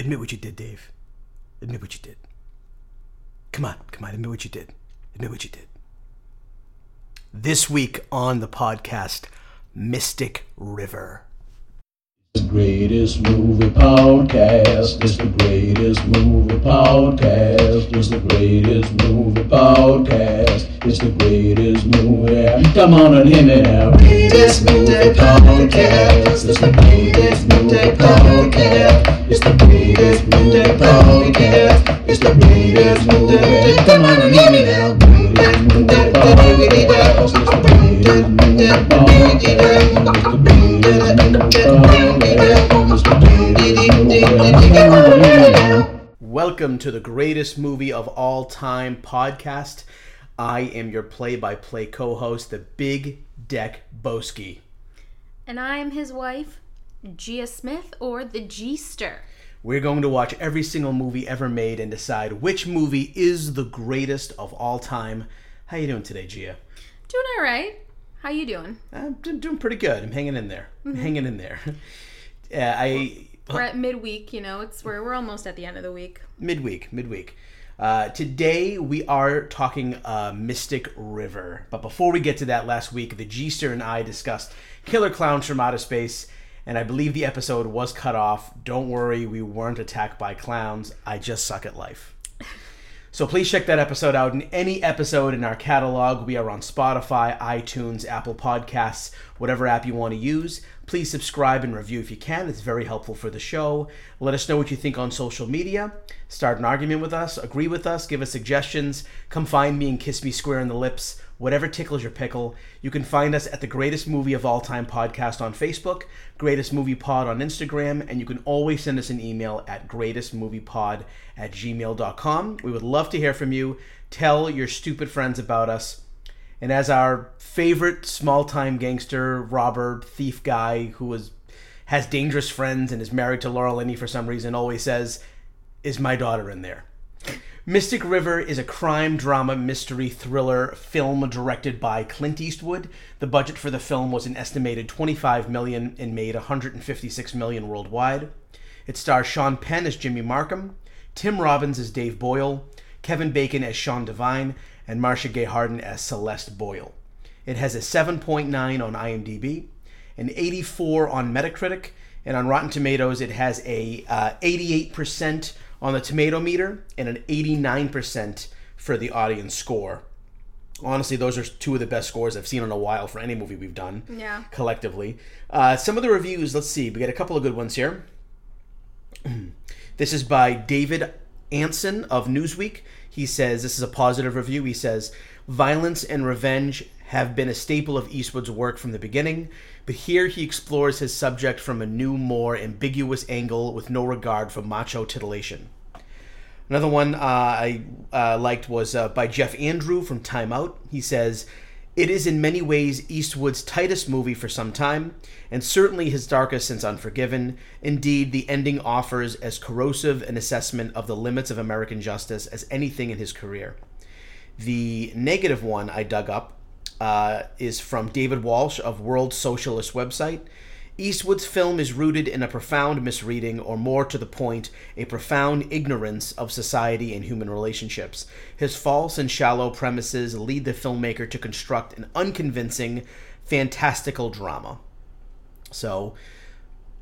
Admit what you did, Dave. Admit what you did. Come on, admit what you did. Admit what you did. This week on the podcast, Mystic River. It's the greatest movie podcast. It's the greatest movie podcast. It's the greatest movie podcast. It's the greatest movie. Come on and hear me now. Greatest movie podcast. It's the greatest movie podcast. It's the greatest movie podcast. It's the greatest movie. Come on and hear me now. Greatest movie podcast. It's the greatest movie podcast. It's the greatest movie. Welcome to the greatest movie of all time podcast. I am your play-by-play co-host, the Big Deck Boski. And I am his wife, Gia Smith, or the G-ster. We're going to watch every single movie ever made and decide which movie is the greatest of all time. How you doing today, Gia? Doing all right. How you doing? I'm doing pretty good. I'm hanging in there. Mm-hmm. I'm hanging in there. We're at midweek, you know. We're almost at the end of the week. Midweek. Today we are talking Mystic River. But before we get to that, last week the G-ster and I discussed Killer Clowns from Outer Space, and I believe the episode was cut off. Don't worry, we weren't attacked by clowns. I just suck at life. So please check that episode out and any episode in our catalog. We are on Spotify, iTunes, Apple Podcasts, whatever app you want to use. Please subscribe and review if you can. It's very helpful for the show. Let us know what you think on social media. Start an argument with us. Agree with us. Give us suggestions. Come find me and kiss me square in the lips. Whatever tickles your pickle. You can find us at the Greatest Movie of All Time podcast on Facebook, Greatest Movie Pod on Instagram, and you can always send us an email at greatestmoviepod@gmail.com. We would love to hear from you. Tell your stupid friends about us. And as our favorite small-time gangster, robber, thief guy who has dangerous friends and is married to Laura Linney for some reason always says, is my daughter in there? Mystic River is a crime, drama, mystery, thriller film directed by Clint Eastwood. The budget for the film was an estimated $25 million and made $156 million worldwide. It stars Sean Penn as Jimmy Markham, Tim Robbins as Dave Boyle, Kevin Bacon as Sean Devine, and Marcia Gay Harden as Celeste Boyle. It has a 7.9 on IMDb, an 84 on Metacritic, and on Rotten Tomatoes it has a 88% on the tomato meter and an 89% for the audience score. Honestly, those are two of the best scores I've seen in a while for any movie we've done. Yeah. Collectively. Some of the reviews, let's see. We got a couple of good ones here. This is by David Anson of Newsweek. He says, this is a positive review. He says, violence and revenge have been a staple of Eastwood's work from the beginning, but here he explores his subject from a new, more ambiguous angle with no regard for macho titillation. Another one I liked was by Jeff Andrew from Time Out. He says, it is in many ways Eastwood's tightest movie for some time, and certainly his darkest since Unforgiven. Indeed, the ending offers as corrosive an assessment of the limits of American justice as anything in his career. The negative one I dug up is from David Walsh of World Socialist website. Eastwood's film is rooted in a profound misreading, or more to the point, a profound ignorance of society and human relationships. His false and shallow premises lead the filmmaker to construct an unconvincing, fantastical drama. So,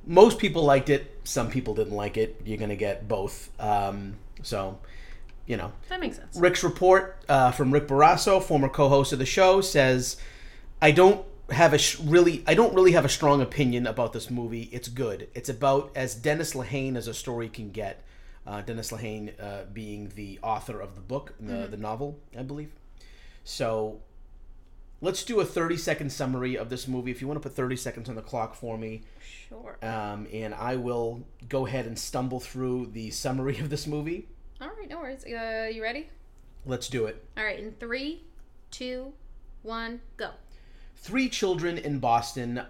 most people liked it. Some people didn't like it. You're going to get both. You know. That makes sense. Rick's report from Rick Barrasso, former co-host of the show, says, I don't really have a strong opinion about this movie. It's good. It's about as Dennis Lehane as a story can get. Dennis Lehane being the author of the book, the novel, I believe. So let's do a 30-second summary of this movie. If you want to put 30 seconds on the clock for me. Sure. And I will go ahead and stumble through the summary of this movie. All right, no worries. You ready? Let's do it. All right, in 3, 2, 1, go. Three children in Boston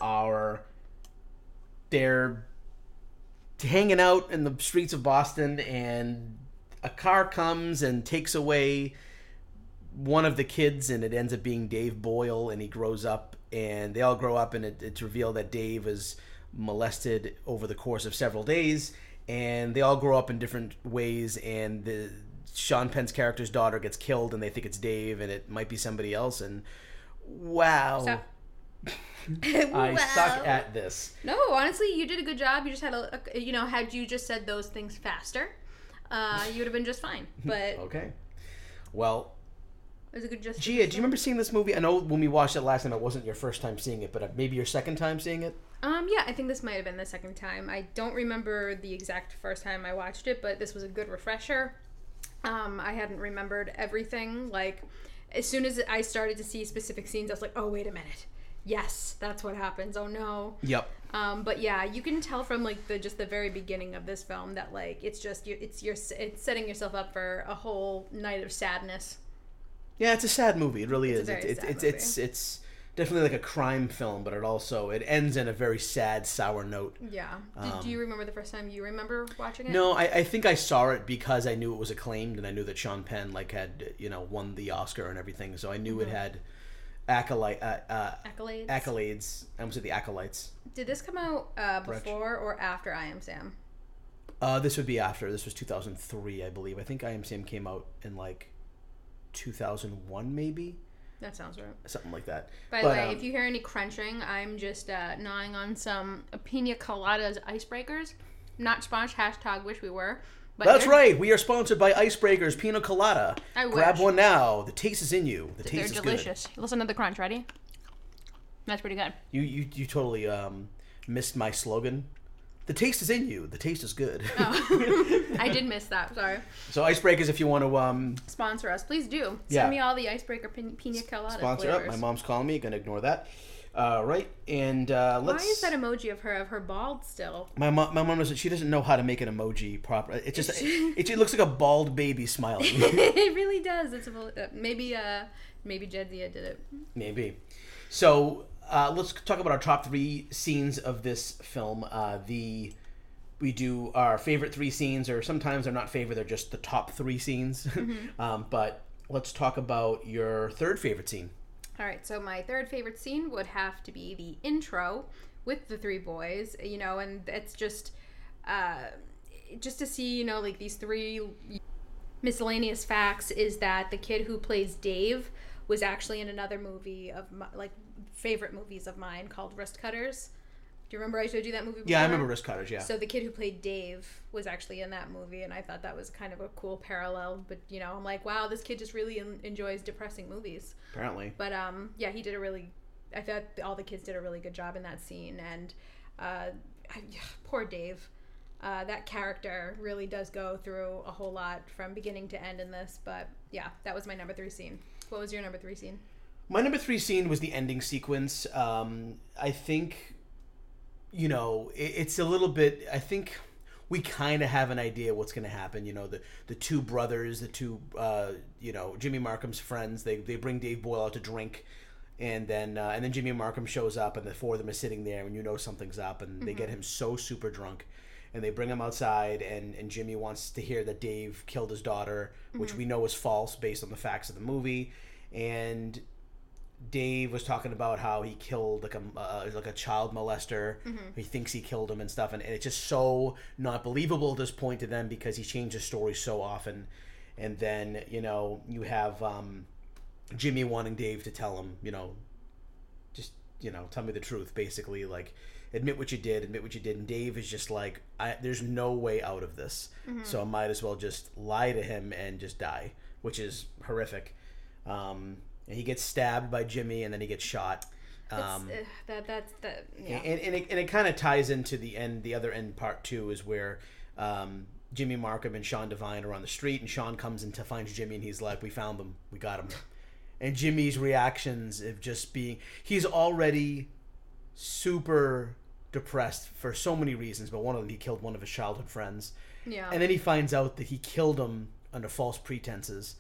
they're hanging out in the streets of Boston, and a car comes and takes away one of the kids, and it ends up being Dave Boyle, and he grows up, and they all grow up, and it's revealed that Dave was molested over the course of several days, and they all grow up in different ways, and the Sean Penn's character's daughter gets killed, and they think it's Dave, and it might be somebody else, and wow. So- I suck at this. No, honestly, you did a good job. You just had a you know, had you just said those things faster, you would have been just fine. But okay, well, it was a good just. Gia, do you remember seeing this movie? I know when we watched it last time, it wasn't your first time seeing it, but maybe your second time seeing it. Yeah, I think this might have been the second time. I don't remember the exact first time I watched it, but this was a good refresher. I hadn't remembered everything. Like, as soon as I started to see specific scenes, I was like, oh, wait a minute. Yes, that's what happens. Oh no. Yep. But yeah, you can tell from like the very beginning of this film that like it's just it's setting yourself up for a whole night of sadness. Yeah, it's a sad movie. It really is. It's definitely like a crime film, but it also it ends in a very sad, sour note. Yeah. Do you remember the first time you remember watching it? No, I think I saw it because I knew it was acclaimed, and I knew that Sean Penn like had, you know, won the Oscar and everything, so I knew it had. Accolades. I almost said the acolytes. Did this come out before or after I Am Sam? This would be after. This was 2003, I believe. I think I Am Sam came out in like 2001, maybe. That sounds right. Something like that. By the way, if you hear any crunching, I'm just gnawing on some Pina Coladas icebreakers. Not sponsored. Hashtag wish we were. But that's right. We are sponsored by Icebreakers Pina Colada. I wish. Grab one now. The taste is in you. The taste is good. They're delicious. Listen to the crunch. Ready? That's pretty good. You totally missed my slogan. The taste is in you. The taste is good. Oh, I did miss that. Sorry. So Icebreakers, if you want to sponsor us, please do. Send me all the Icebreaker Pina Colada sponsor flavors. Up. My mom's calling me. Gonna ignore that. Right, and let's... Why is that emoji of her bald still? My mom doesn't. She doesn't know how to make an emoji proper. It just it looks like a bald baby smiling. It really does. It's maybe Jedzia did it. Maybe. So let's talk about our top three scenes of this film. We do our favorite three scenes, or sometimes they're not favorite. They're just the top three scenes. Mm-hmm. But let's talk about your third favorite scene. All right, so my third favorite scene would have to be the intro with the three boys, you know, and it's just to see, you know, like these three miscellaneous facts is that the kid who plays Dave was actually in another movie of my, like, favorite movies of mine called Wrist Cutters. Do you remember I showed you that movie before? Yeah, I remember Wrist Cutters, yeah. So the kid who played Dave was actually in that movie, and I thought that was kind of a cool parallel. But, you know, I'm like, wow, this kid just really enjoys depressing movies. Apparently. But, yeah, he did a really... I thought all the kids did a really good job in that scene. And poor Dave. That character really does go through a whole lot from beginning to end in this. But, yeah, that was my number three scene. What was your number three scene? My number three scene was the ending sequence. I think... You know, it's a little bit, I think we kind of have an idea what's going to happen. You know, the two brothers, you know, Jimmy Markham's friends, they bring Dave Boyle out to drink. And then Jimmy Markham shows up, and the four of them are sitting there, and you know something's up. And they get him so super drunk. And they bring him outside, and Jimmy wants to hear that Dave killed his daughter, which we know is false based on the facts of the movie. And... Dave was talking about how he killed like a child molester. He thinks he killed him and stuff, and it's just so not believable at this point to them because he changes story so often. And then, you know, you have Jimmy wanting Dave to tell him, you know, just, you know, tell me the truth, basically, like admit what you did. And Dave is just like, there's no way out of this, so I might as well just lie to him and just die, which is horrific. And he gets stabbed by Jimmy, and then he gets shot. Yeah. And it kind of ties into the end. The other end part too is where Jimmy Markham and Sean Devine are on the street, and Sean comes in to find Jimmy, and he's like, "We found them. We got him." And Jimmy's reactions of just being—he's already super depressed for so many reasons, but one of them, he killed one of his childhood friends. Yeah. And then he finds out that he killed him under false pretenses.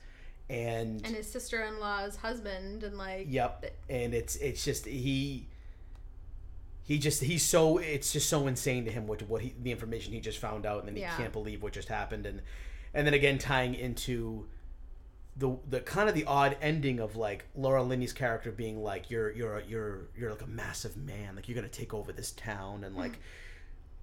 And his sister-in-law's husband, and like, yep. And it's just it's just so insane to him the information he just found out, and then he can't believe what just happened, and then again tying into the kind of the odd ending of like Laura Linney's character being like, you're like a massive man, like you're gonna take over this town, and like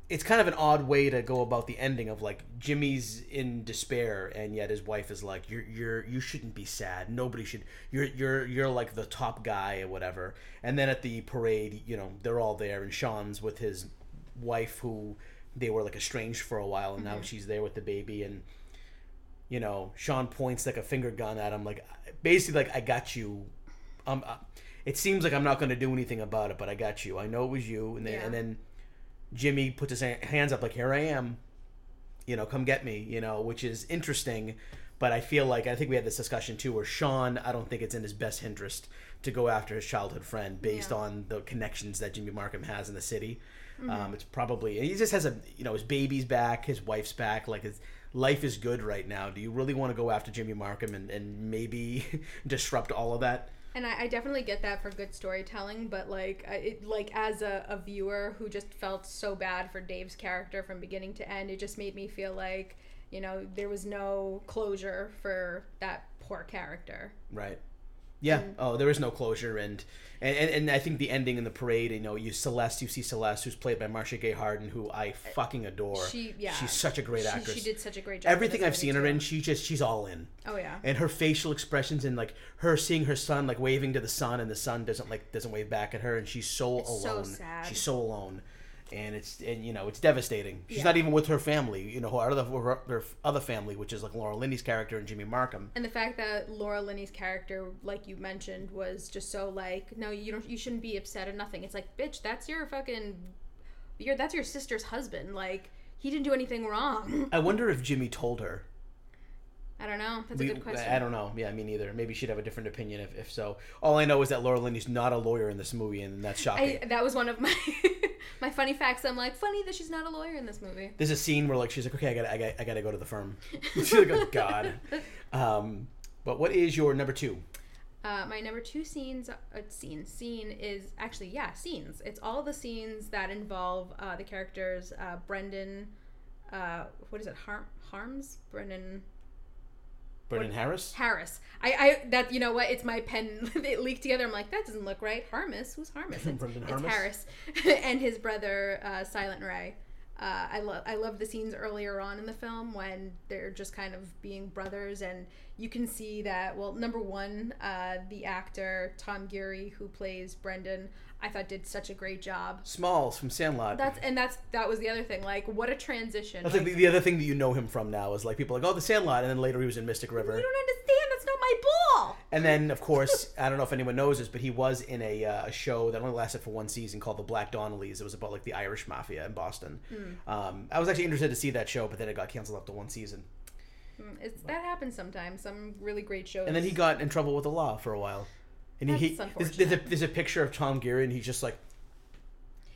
it's kind of an odd way to go about the ending of, like, Jimmy's in despair, and yet his wife is like, you shouldn't be sad. Nobody should. You're like the top guy or whatever. And then at the parade, you know, they're all there, and Sean's with his wife, who they were, like, estranged for a while, and now she's there with the baby, and, you know, Sean points, like, a finger gun at him, like, basically, like, I got you. It seems like I'm not going to do anything about it, but I got you. I know it was you. And then, yeah. And then Jimmy puts his hands up, like, here I am, you know, come get me, you know, which is interesting. But I feel like, I think we had this discussion too, where Sean, I don't think it's in his best interest to go after his childhood friend based on the connections that Jimmy Markham has in the city. It's probably, and he just has a, you know, his baby's back, his wife's back, like his life is good right now. Do you really want to go after Jimmy Markham and maybe disrupt all of that? And I definitely get that for good storytelling, but, like, as a viewer who just felt so bad for Dave's character from beginning to end, it just made me feel like, you know, there was no closure for that poor character. Right. Yeah. There is no closure, and I think the ending in the parade, you know, you see Celeste, who's played by Marcia Gay Harden, who I fucking adore. She's such a great actress. She did such a great job. Everything I've seen her in, she's all in. Oh yeah. And her facial expressions, and, like, her seeing her son, like, waving to the sun, and the sun doesn't wave back at her, and she's so alone. So sad. She's so alone, and you know, it's devastating. She's not even with her family, you know, her other family, which is, like, Laura Linney's character and Jimmy Markham. And the fact that Laura Linney's character, like you mentioned, was just so, like, no, you shouldn't be upset at nothing. It's like, bitch, that's your fucking, that's your sister's husband. Like, he didn't do anything wrong. I wonder if Jimmy told her. I don't know. That's a good question. I don't know. Yeah, me neither. Maybe she'd have a different opinion if so. All I know is that Laura Linney's not a lawyer in this movie, and that's shocking. That was one of my my funny facts. I'm like, funny that she's not a lawyer in this movie. There's a scene where, like, she's like, okay, I gotta go to the firm. She's like, oh, God. But what is your number two? My number two scenes. It's all the scenes that involve the characters Brendan, what is it, Harms? Brendan Harris? Harris. That, you know what? It's my pen. It leaked together. I'm like, that doesn't look right. Harmus? Who's Harmus? It's Harris. And his brother, Silent Ray. I love the scenes earlier on in the film when they're just kind of being brothers, and you can see that, well, number one, the actor, Tom Guiry, who plays Brendan, I thought did such a great job. Smalls from Sandlot. That was the other thing. Like, what a transition. That's like the other thing that you know him from now is, like, people are like, oh, the Sandlot, and then later he was in Mystic River. You don't understand. That's not my ball. And then, of course, I don't know if anyone knows this, but he was in a show that only lasted for one season called The Black Donnellys. It was about, like, the Irish mafia in Boston. I was actually interested to see that show, but then it got canceled after one season. That happens sometimes. Some really great shows. And then he got in trouble with the law for a while. And that's unfortunate. There's a picture of Tom Guiry, and he's just like...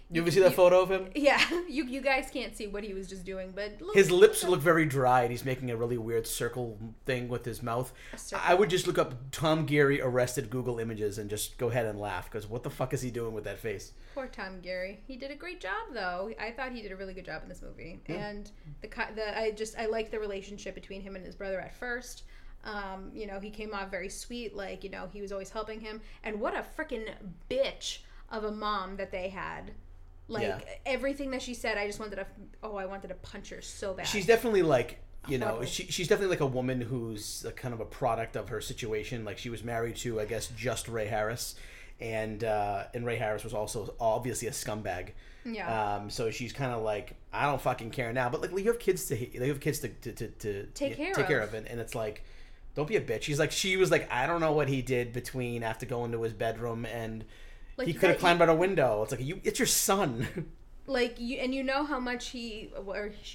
You ever see that photo of him? Yeah. You guys can't see what he was just doing, but... His lips look very dry, and he's making a really weird circle thing with his mouth. I would just look up Tom Guiry arrested Google Images and just go ahead and laugh, because what the fuck is he doing with that face? Poor Tom Guiry. He did a great job, though. I thought he did a really good job in this movie. Yeah. And I liked the relationship between him and his brother at first. You know, he came off very sweet, like, you know, he was always helping him. And what a freaking bitch of a mom that they had. Like, everything that she said, I just wanted to... Oh, I wanted to punch her so bad. She's definitely, like, you know... She's definitely, like, a woman who's kind of a product of her situation. Like, she was married to, I guess, just Ray Harris. And Ray Harris was also obviously a scumbag. Yeah. So she's kind of like, I don't fucking care now. But, like, you have kids to take care of. And it's like, don't be a bitch. She's like... She was like, I don't know what he did between after going to his bedroom and... Like, he could have climbed out a window. It's like, it's your son. Like, you know how much she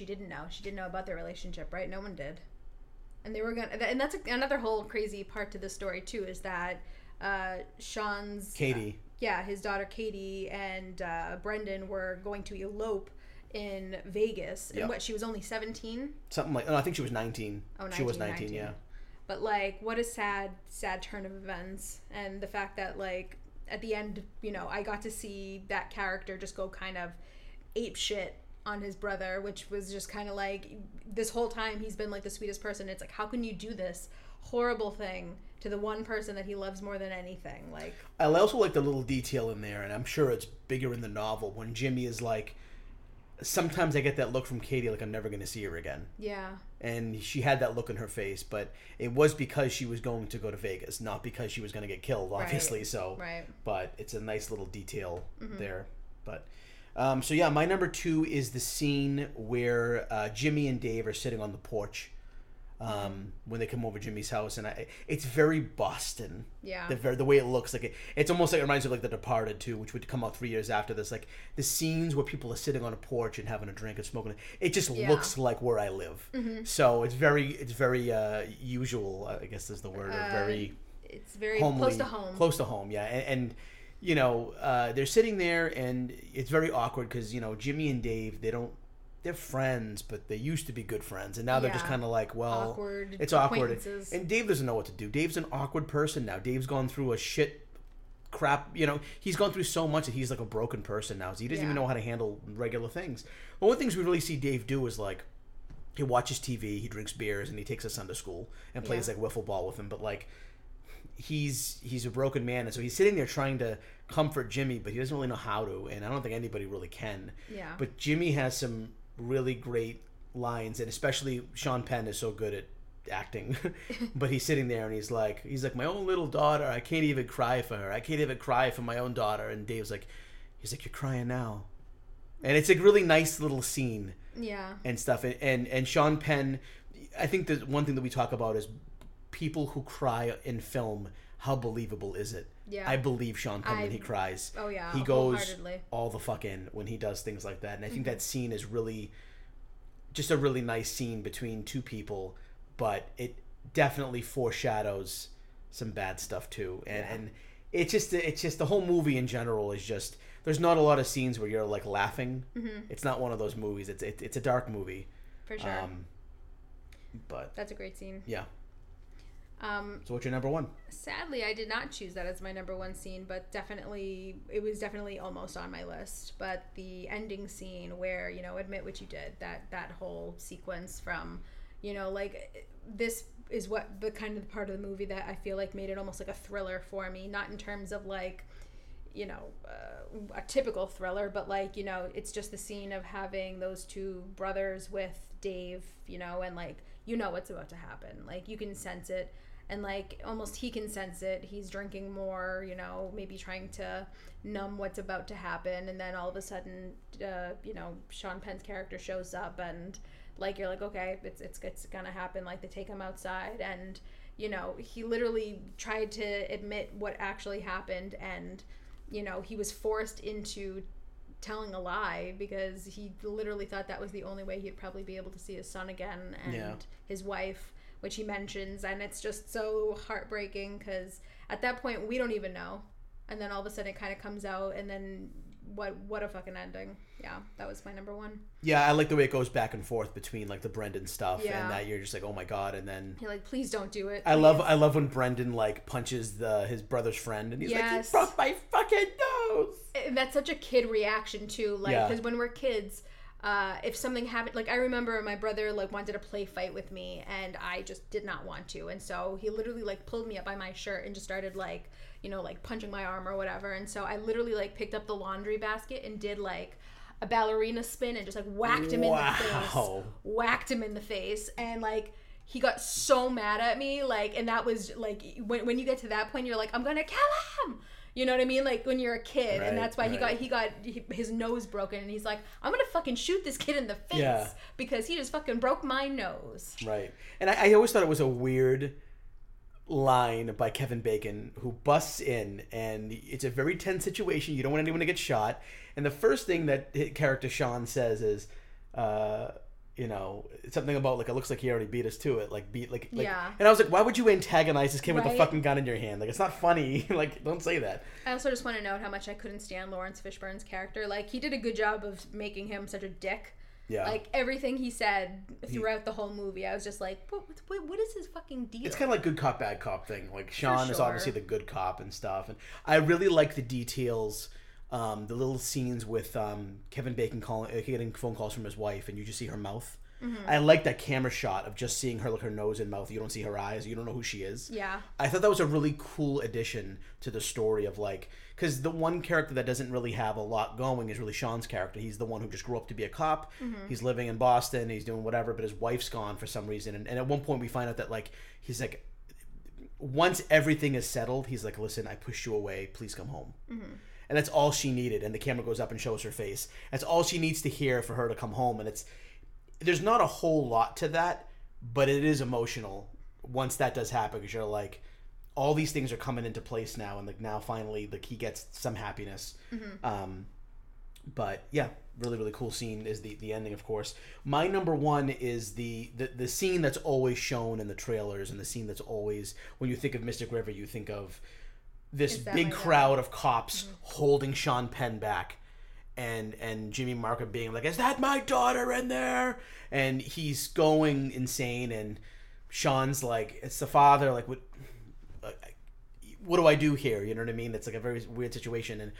didn't know. She didn't know about their relationship, right? No one did. And they were going to, and that's another whole crazy part to the story, too, is that Sean's... Katie. His daughter Katie and Brendan were going to elope in Vegas. And she was only 17? Something like, no, I think she was 19. Oh, 19. She was 19, yeah. But, like, what a sad, sad turn of events. And the fact that, like... At the end, you know, I got to see that character just go kind of apeshit on his brother, which was just kind of like, this whole time he's been like the sweetest person. It's like, how can you do this horrible thing to the one person that he loves more than anything? Like, I also like the little detail in there, and I'm sure it's bigger in the novel, when Jimmy is like, sometimes I get that look from Katie, like I'm never going to see her again. Yeah. And she had that look in her face, but it was because she was going to go to Vegas, not because she was going to get killed, obviously. Right. So, right. But it's a nice little detail there. But, so yeah, my number two is the scene where Jimmy and Dave are sitting on the porch when they come over to Jimmy's house, and it's very Boston. Yeah. The way it looks, like it's almost like it reminds me of like The Departed too, which would come out 3 years after this. Like the scenes where people are sitting on a porch and having a drink and smoking, it just looks like where I live. So it's very usual, I guess is the word. Or very homely, close to home. Close to home, yeah, and you know, they're sitting there, and it's very awkward because, you know, Jimmy and Dave, they're friends, but they used to be good friends, and now they're just kind of like, well, awkward, it's awkward. And Dave doesn't know what to do. Dave's an awkward person now. Dave's gone through a crap, you know, he's gone through so much that he's like a broken person now, so he doesn't even know how to handle regular things. One of the things we really see Dave do is like, he watches TV, he drinks beers, and he takes his son to school and plays like wiffle ball with him, but like, he's a broken man, and so he's sitting there trying to comfort Jimmy, but he doesn't really know how to, and I don't think anybody really can. Yeah. But Jimmy has some really great lines, and especially Sean Penn is so good at acting. But he's sitting there and he's like, my own little daughter, I can't even cry for her. I can't even cry for my own daughter. And Dave's like, you're crying now. And it's a really nice little scene. Yeah. And stuff. And Sean Penn, I think the one thing that we talk about is people who cry in film, how believable is it? Yeah. I believe Sean Penn when he cries. Oh yeah, he goes all the fuck in when he does things like that, and I think that scene is really just a really nice scene between two people, but it definitely foreshadows some bad stuff too, and it's just the whole movie in general is just, there's not a lot of scenes where you're like laughing. It's not one of those movies. It's a dark movie. For sure. But that's a great scene. Yeah. So what's your number one? Sadly, I did not choose that as my number one scene, but it was definitely almost on my list. But the ending scene where, you know, admit what you did, that whole sequence from, you know, like, this is what the kind of part of the movie that I feel like made it almost like a thriller for me, not in terms of like, you know, a typical thriller, but like, you know, it's just the scene of having those two brothers with Dave, you know, and like, you know what's about to happen. Like, you can sense it. And, like, almost he can sense it. He's drinking more, you know, maybe trying to numb what's about to happen. And then all of a sudden, you know, Sean Penn's character shows up. And, like, you're like, okay, it's going to happen. Like, they take him outside. And, you know, he literally tried to admit what actually happened. And, you know, he was forced into telling a lie because he literally thought that was the only way he'd probably be able to see his son again and his wife, which he mentions, and it's just so heartbreaking because at that point we don't even know, and then all of a sudden it kind of comes out, and then what a fucking ending. Yeah, that was my number one. Yeah, I like the way it goes back and forth between like the Brendan stuff and that you're just like, oh my god, and then you're like, please don't do it. I love when Brendan like punches his brother's friend and he's like, you broke my fucking nose. And that's such a kid reaction too, like, because when we're kids, if something happened, like I remember my brother like wanted a play fight with me and I just did not want to, and so he literally like pulled me up by my shirt and just started like, you know, like punching my arm or whatever, and so I literally like picked up the laundry basket and did like a ballerina spin and just like whacked him in the face, and like he got so mad at me, like, and that was like when you get to that point you're like, I'm gonna kill him. You know what I mean? Like, when you're a kid, right, and that's why he got his nose broken, and he's like, I'm gonna fucking shoot this kid in the face because he just fucking broke my nose. Right. And I always thought it was a weird line by Kevin Bacon, who busts in, and it's a very tense situation. You don't want anyone to get shot. And the first thing that character Sean says is, you know, something about like, it looks like he already beat us to it, and I was like, why would you antagonize this kid with a fucking gun in your hand? Like, it's not funny. Like, don't say that. I also just want to note how much I couldn't stand Lawrence Fishburne's character. Like, he did a good job of making him such a dick. Yeah. Like, everything he said throughout the whole movie, I was just like, what is his fucking deal? It's kind of like good cop, bad cop thing. Like, Sean is obviously the good cop and stuff. And I really like the details, the little scenes with Kevin Bacon getting phone calls from his wife, and you just see her mouth. Mm-hmm. I like that camera shot of just seeing her, like her nose and mouth. You don't see her eyes. You don't know who she is. Yeah. I thought that was a really cool addition to the story of like, because the one character that doesn't really have a lot going is really Sean's character. He's the one who just grew up to be a cop. Mm-hmm. He's living in Boston. He's doing whatever, but his wife's gone for some reason. And at one point we find out that like, he's like, once everything is settled, he's like, listen, I pushed you away. Please come home. Mm-hmm. And that's all she needed. And the camera goes up and shows her face. That's all she needs to hear for her to come home. And it's, there's not a whole lot to that, but it is emotional once that does happen, because you're like, all these things are coming into place now, and like now finally like he gets some happiness. Mm-hmm. But yeah, really, really cool scene is the ending, of course. My number one is the scene that's always shown in the trailers, and the scene that's always, when you think of Mystic River, you think of this big crowd of cops mm-hmm. holding Sean Penn back. And Jimmy Markham being like, is that my daughter in there? And he's going insane, and Sean's like, it's the father, like, what do I do here? You know what I mean? It's like a very weird situation,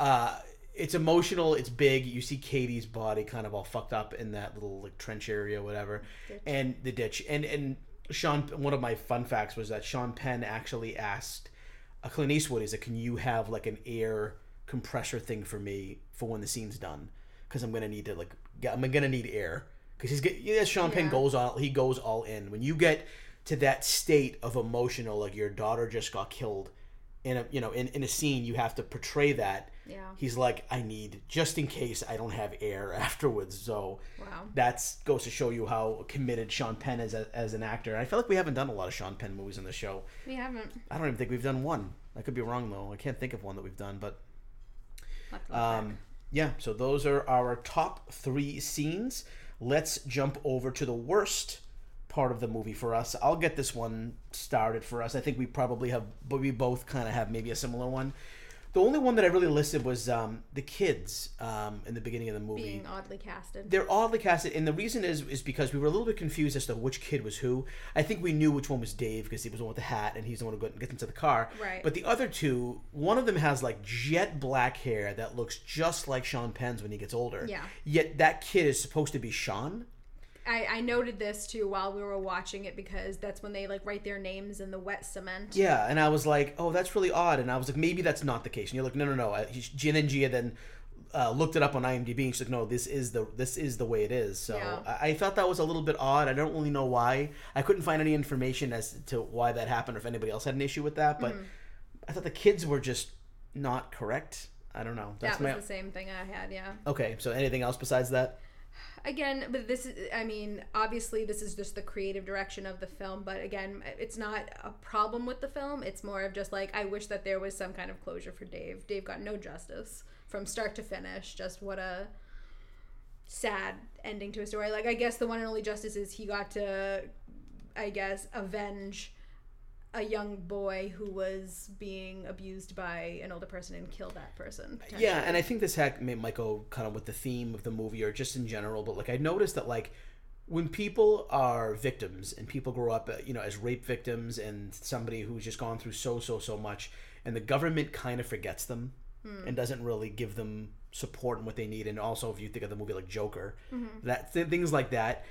and it's emotional, it's big. You see Katie's body kind of all fucked up in that little like trench area or whatever, and the ditch. And Sean, one of my fun facts was that Sean Penn actually asked Clint Eastwood, he's like, can you have like an air compressor thing for me for when the scene's done, because I'm gonna need to like I'm gonna need air, because he's get Sean Penn goes all in. When you get to that state of emotional, like your daughter just got killed in a in a scene, you have to portray that. Yeah, he's like, I need, just in case I don't have air afterwards. So that goes to show you how committed Sean Penn is as an actor. And I feel like we haven't done a lot of Sean Penn movies on the show. We haven't. I don't even think we've done one. I could be wrong though. I can't think of one that we've done, but. Yeah, so those are our top three scenes. Let's jump over to the worst part of the movie for us. I'll get this one started for us. I think we probably have, but we both kind of have maybe a similar one. The only one that I really listed was the kids in the beginning of the movie. Being oddly casted. They're oddly casted, and the reason is because we were a little bit confused as to which kid was who. I think we knew which one was Dave because he was the one with the hat, and he's the one who gets into the car. Right. But the other two, one of them has like jet black hair that looks just like Sean Penn's when he gets older. Yeah. Yet that kid is supposed to be Sean. I noted this too while we were watching it, because that's when they like write their names in the wet cement. Yeah, and I was like, oh, that's really odd. And I was like, maybe that's not the case. And you're like, no. Gia then looked it up on IMDb, and she's like, no, this is the way it is. So yeah. I thought that was a little bit odd. I don't really know why. I couldn't find any information as to why that happened, or if anybody else had an issue with that. But I thought the kids were just not correct. I don't know. That was the same thing I had. Yeah. Okay. So anything else besides that? Again, but this is, I mean, obviously this is just the creative direction of the film, but again, it's not a problem with the film. It's more of just like, I wish that there was some kind of closure for Dave. Dave got no justice from start to finish. Just what a sad ending to a story. Like, I guess the one and only justice is he got to, I guess, avenge a young boy who was being abused by an older person and kill that person. Yeah, and I think this might go kind of with the theme of the movie, or just in general, but like I noticed that like when people are victims and people grow up, as rape victims and somebody who's just gone through so much, and the government kind of forgets them and doesn't really give them support and what they need. And also, if you think of the movie like Joker, that things like that.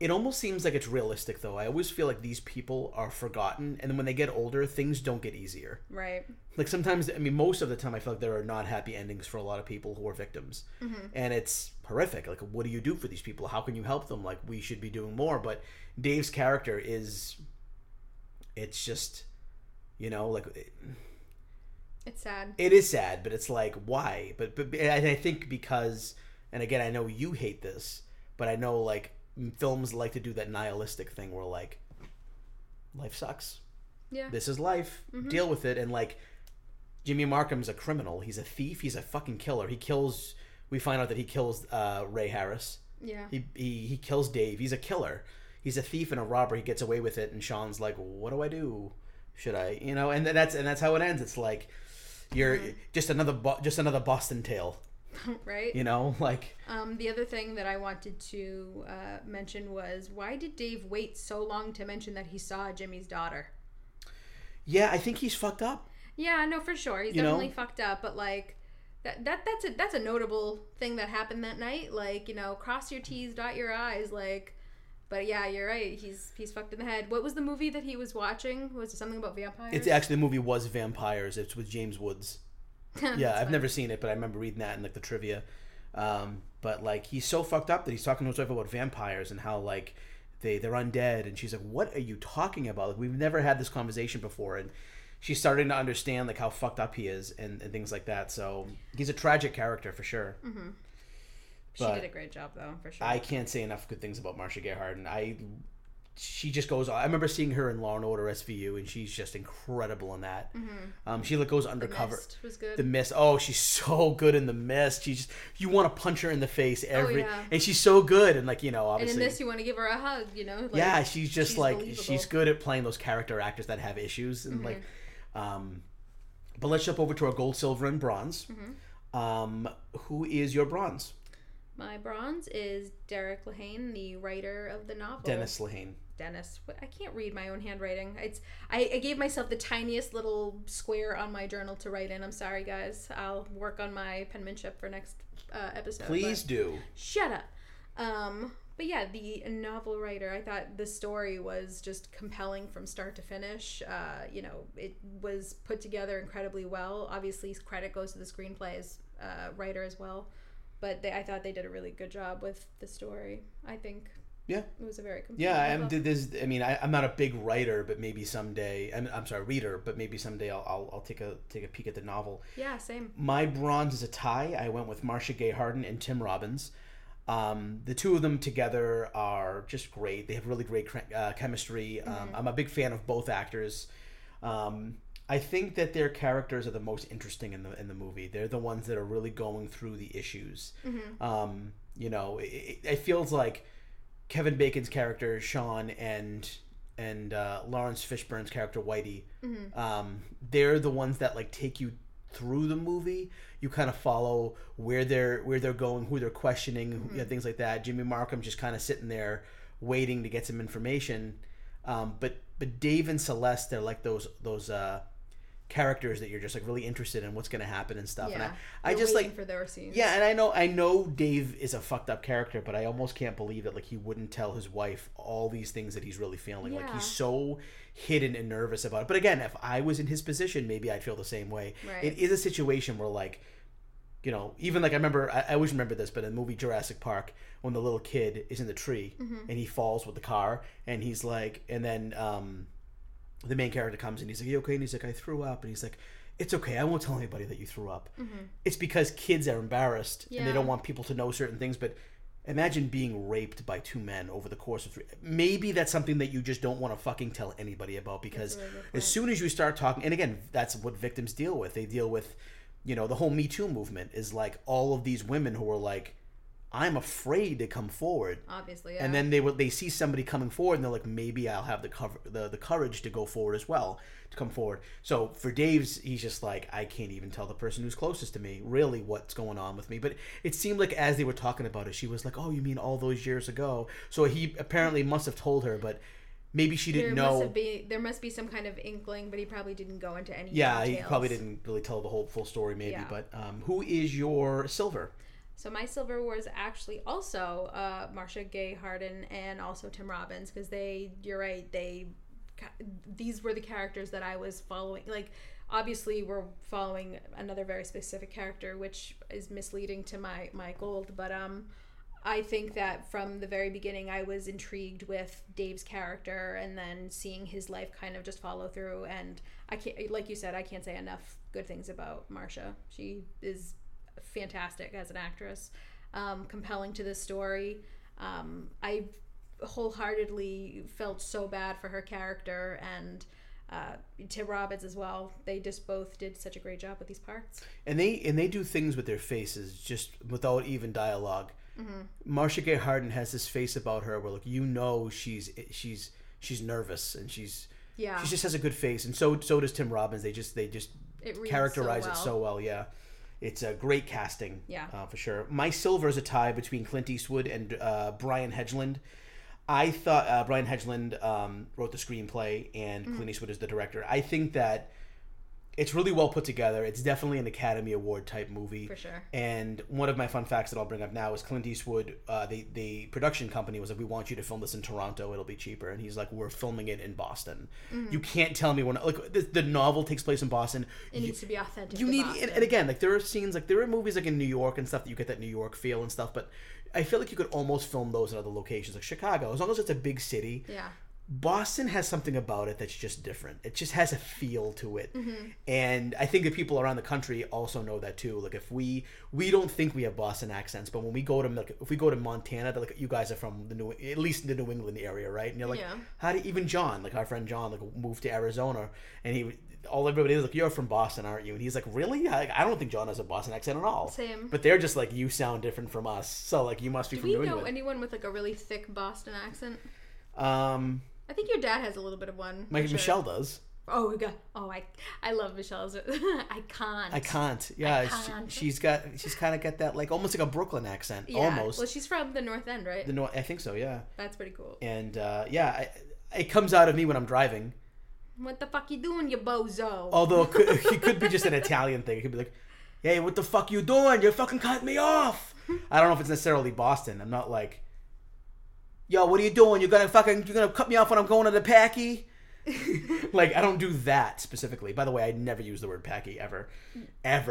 It almost seems like it's realistic, though. I always feel like these people are forgotten, and then when they get older, things don't get easier. Right. Like sometimes, I mean, most of the time, I feel like there are not happy endings for a lot of people who are victims. Mm-hmm. And it's horrific. Like, what do you do for these people? How can you help them? Like, we should be doing more. But Dave's character is... It's just, like... It's sad. It is sad, but it's like, why? But I think because... And again, I know you hate this, but I know, like... Films like to do that nihilistic thing where like life sucks, this is life, deal with it. And like Jimmy Markham's a criminal, he's a thief, he's a fucking killer. We find out that he kills Ray Harris. He kills Dave. He's a killer, he's a thief and a robber. He gets away with it, and Sean's like, what do I do? Should I and that's how it ends. It's like you're just another Boston tale. Right? The other thing that I wanted to mention was, why did Dave wait so long to mention that he saw Jimmy's daughter? Yeah, I think he's fucked up. Yeah, no, for sure. He's definitely fucked up, but like That's a notable thing that happened that night. Like, you know, cross your T's, dot your I's. Like, but yeah, you're right. He's fucked in the head. What was the movie that he was watching? Was it something about vampires? It's actually, the movie was Vampires. It's with James Woods. Yeah, I've never seen it, but I remember reading that in like the trivia. But like, he's so fucked up that he's talking to his wife about vampires and how like they're undead, and she's like, "What are you talking about? Like, we've never had this conversation before." And she's starting to understand like how fucked up he is and things like that. So he's a tragic character for sure. Mm-hmm. She did a great job though, for sure. I can't say enough good things about Marcia Gay Harden. She just goes. I remember seeing her in Law and Order SVU, and she's just incredible in that. Mm-hmm. She goes undercover. The Mist was good. The Mist. Oh, she's so good in The Mist. She just, you want to punch her in the face every, and she's so good. And like, you know, obviously, and in this you want to give her a hug. You know, like, yeah, she's like believable. She's good at playing those character actors that have issues and mm-hmm. like. But let's jump over to our gold, silver, and bronze. Mm-hmm. Who is your bronze? My bronze is Derek Lehane, the writer of the novel. Dennis Lehane. Dennis. I can't read my own handwriting. I gave myself the tiniest little square on my journal to write in. I'm sorry, guys. I'll work on my penmanship for next episode. Please do. Shut up. But yeah, the novel writer. I thought the story was just compelling from start to finish. You know, it was put together incredibly well. Obviously, credit goes to the screenplay's writer as well. But I thought they did a really good job with the story, I think. Yeah. It was a very compelling novel. I'm not a big writer, but maybe someday... reader, but maybe someday I'll take a peek at the novel. Yeah, same. My bronze is a tie. I went with Marcia Gay Harden and Tim Robbins. The two of them together are just great. They have really great chemistry. Mm-hmm. I'm a big fan of both actors. I think that their characters are the most interesting in the movie. They're the ones that are really going through the issues. Mm-hmm. You know, it feels like Kevin Bacon's character Sean and Lawrence Fishburne's character Whitey. Mm-hmm. They're the ones that like take you through the movie. You kind of follow where they're going, who they're questioning, mm-hmm. Things like that. Jimmy Markham just kind of sitting there waiting to get some information. But Dave and Celeste, they're like those characters that you're just like really interested in what's going to happen and stuff. Yeah. And I just like for their scenes. Yeah, and I know Dave is a fucked up character, but I almost can't believe that like he wouldn't tell his wife all these things that he's really feeling. Yeah. Like he's so hidden and nervous about it. But again, if I was in his position, maybe I'd feel the same way. Right. It is a situation where like, you know, even like I always remember this, but in the movie Jurassic Park, when the little kid is in the tree mm-hmm. and he falls with the car and he's like, and then the main character comes and he's like, "You okay?" And he's like, "I threw up." And he's like, "It's okay. I won't tell anybody that you threw up." Mm-hmm. It's because kids are embarrassed and they don't want people to know certain things. But imagine being raped by two men over the course of maybe that's something that you just don't want to fucking tell anybody about, because really as soon as you start talking, and again, that's what victims deal with. They deal with, you know, the whole Me Too movement is like all of these women who are like, "I'm afraid to come forward." Obviously, yeah. And then they see somebody coming forward, and they're like, "Maybe I'll have the courage to go forward as well, to come forward." So for Dave's, he's just like, "I can't even tell the person who's closest to me really what's going on with me." But it seemed like as they were talking about it, she was like, "Oh, you mean all those years ago?" So he apparently must have told her, but maybe she didn't know. There must be some kind of inkling, but he probably didn't go into any details. Yeah, he probably didn't really tell the whole full story. Maybe, but who is your silver? So my silver was actually also Marcia Gay Harden and also Tim Robbins, because you're right, these were the characters that I was following. Like, obviously we're following another very specific character, which is misleading to my gold, but I think that from the very beginning I was intrigued with Dave's character, and then seeing his life kind of just follow through. And I can't, like you said, I can't say enough good things about Marcia. She is fantastic as an actress, compelling to the story. I wholeheartedly felt so bad for her character, and Tim Robbins as well. They just both did such a great job with these parts. And they do things with their faces just without even dialogue. Mm-hmm. Marcia Gay Harden has this face about her where, look, you know, she's nervous, and she just has a good face, and so does Tim Robbins. They just characterize it so well. Yeah. It's a great casting, for sure. My silver is a tie between Clint Eastwood and Brian Helgeland. I thought Brian Helgeland wrote the screenplay, and mm-hmm. Clint Eastwood is the director. I think that It's really well put together. It's definitely an Academy Award type movie. For sure. And one of my fun facts that I'll bring up now is Clint Eastwood, the production company was like, we want you to film this in Toronto. It'll be cheaper. And he's like, we're filming it in Boston. Mm-hmm. You can't tell me when, like, the novel takes place in Boston. It needs to be authentic. You need, and again, like there are scenes, like there are movies like in New York and stuff that you get that New York feel and stuff. But I feel like you could almost film those in other locations, like Chicago, as long as it's a big city. Yeah. Boston has something about it that's just different. It just has a feel to it. Mm-hmm. And I think that people around the country also know that too. Like if we don't think we have Boston accents, but when we go to, like, if we go to Montana, like, you guys are from at least the New England area, right? And you're like, yeah. How do even John, like our friend John, like moved to Arizona and everybody is like, you're from Boston, aren't you? And he's like, really? I don't think John has a Boston accent at all. Same. But they're just like, you sound different from us. So like you must be from New England. Do we know anyone with like a really thick Boston accent? I think your dad has a little bit of one. Like sure. Michelle does. Oh, we got. Oh, I love Michelle's. I can't. Yeah, I can't. She's kind of got that like almost like a Brooklyn accent. Yeah. Almost. Well, she's from the North End, right? I think so. Yeah. That's pretty cool. And it comes out of me when I'm driving. What the fuck you doing, you bozo? Although it could be just an Italian thing. It could be like, hey, what the fuck you doing? You fucking cut me off. I don't know if it's necessarily Boston. I'm not like. Yo, what are you doing? You're gonna cut me off when I'm going to the packy? Like, I don't do that specifically. By the way, I never use the word packy ever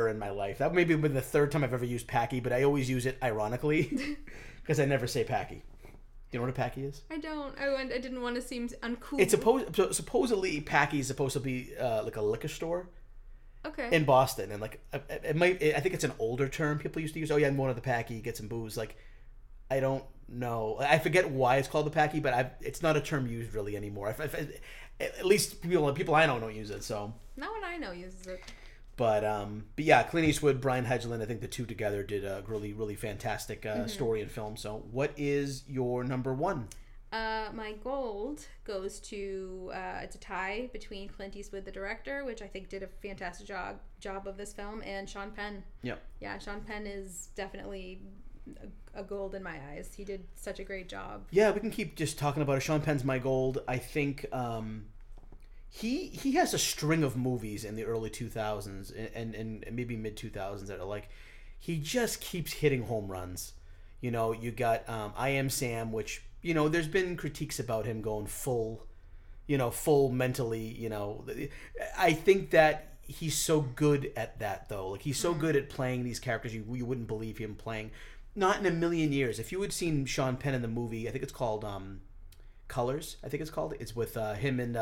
in my life. That may be the third time I've ever used packy, but I always use it ironically because I never say packy. Do you know what a packy is? I don't. I didn't want to seem uncool. It's supposedly packy is supposed to be like a liquor store. Okay. In Boston, and like I think it's an older term people used to use. Oh yeah, I'm going to the packy, get some booze. Like, I don't. No, I forget why it's called the packy, but it's not a term used really anymore. At least people I know don't use it. So no one I know uses it. But yeah, Clint Eastwood, Brian Helgeland, I think the two together did a really, really fantastic story and film. So what is your number one? My gold goes to it's a tie between Clint Eastwood, the director, which I think did a fantastic job of this film, and Sean Penn. Yeah. Yeah, Sean Penn is definitely a gold in my eyes. He did such a great job. Yeah, we can keep just talking about it. Sean Penn's my gold. I think he has a string of movies in the early 2000s and maybe mid 2000s that are like, he just keeps hitting home runs. You know, you got I Am Sam, which, you know, there's been critiques about him going full mentally, you know. I think that he's so good at that though. Like, he's so good at playing these characters you wouldn't believe him playing. Not in a million years. If you had seen Sean Penn in the movie, I think it's called Colors. I think it's called. It's with him and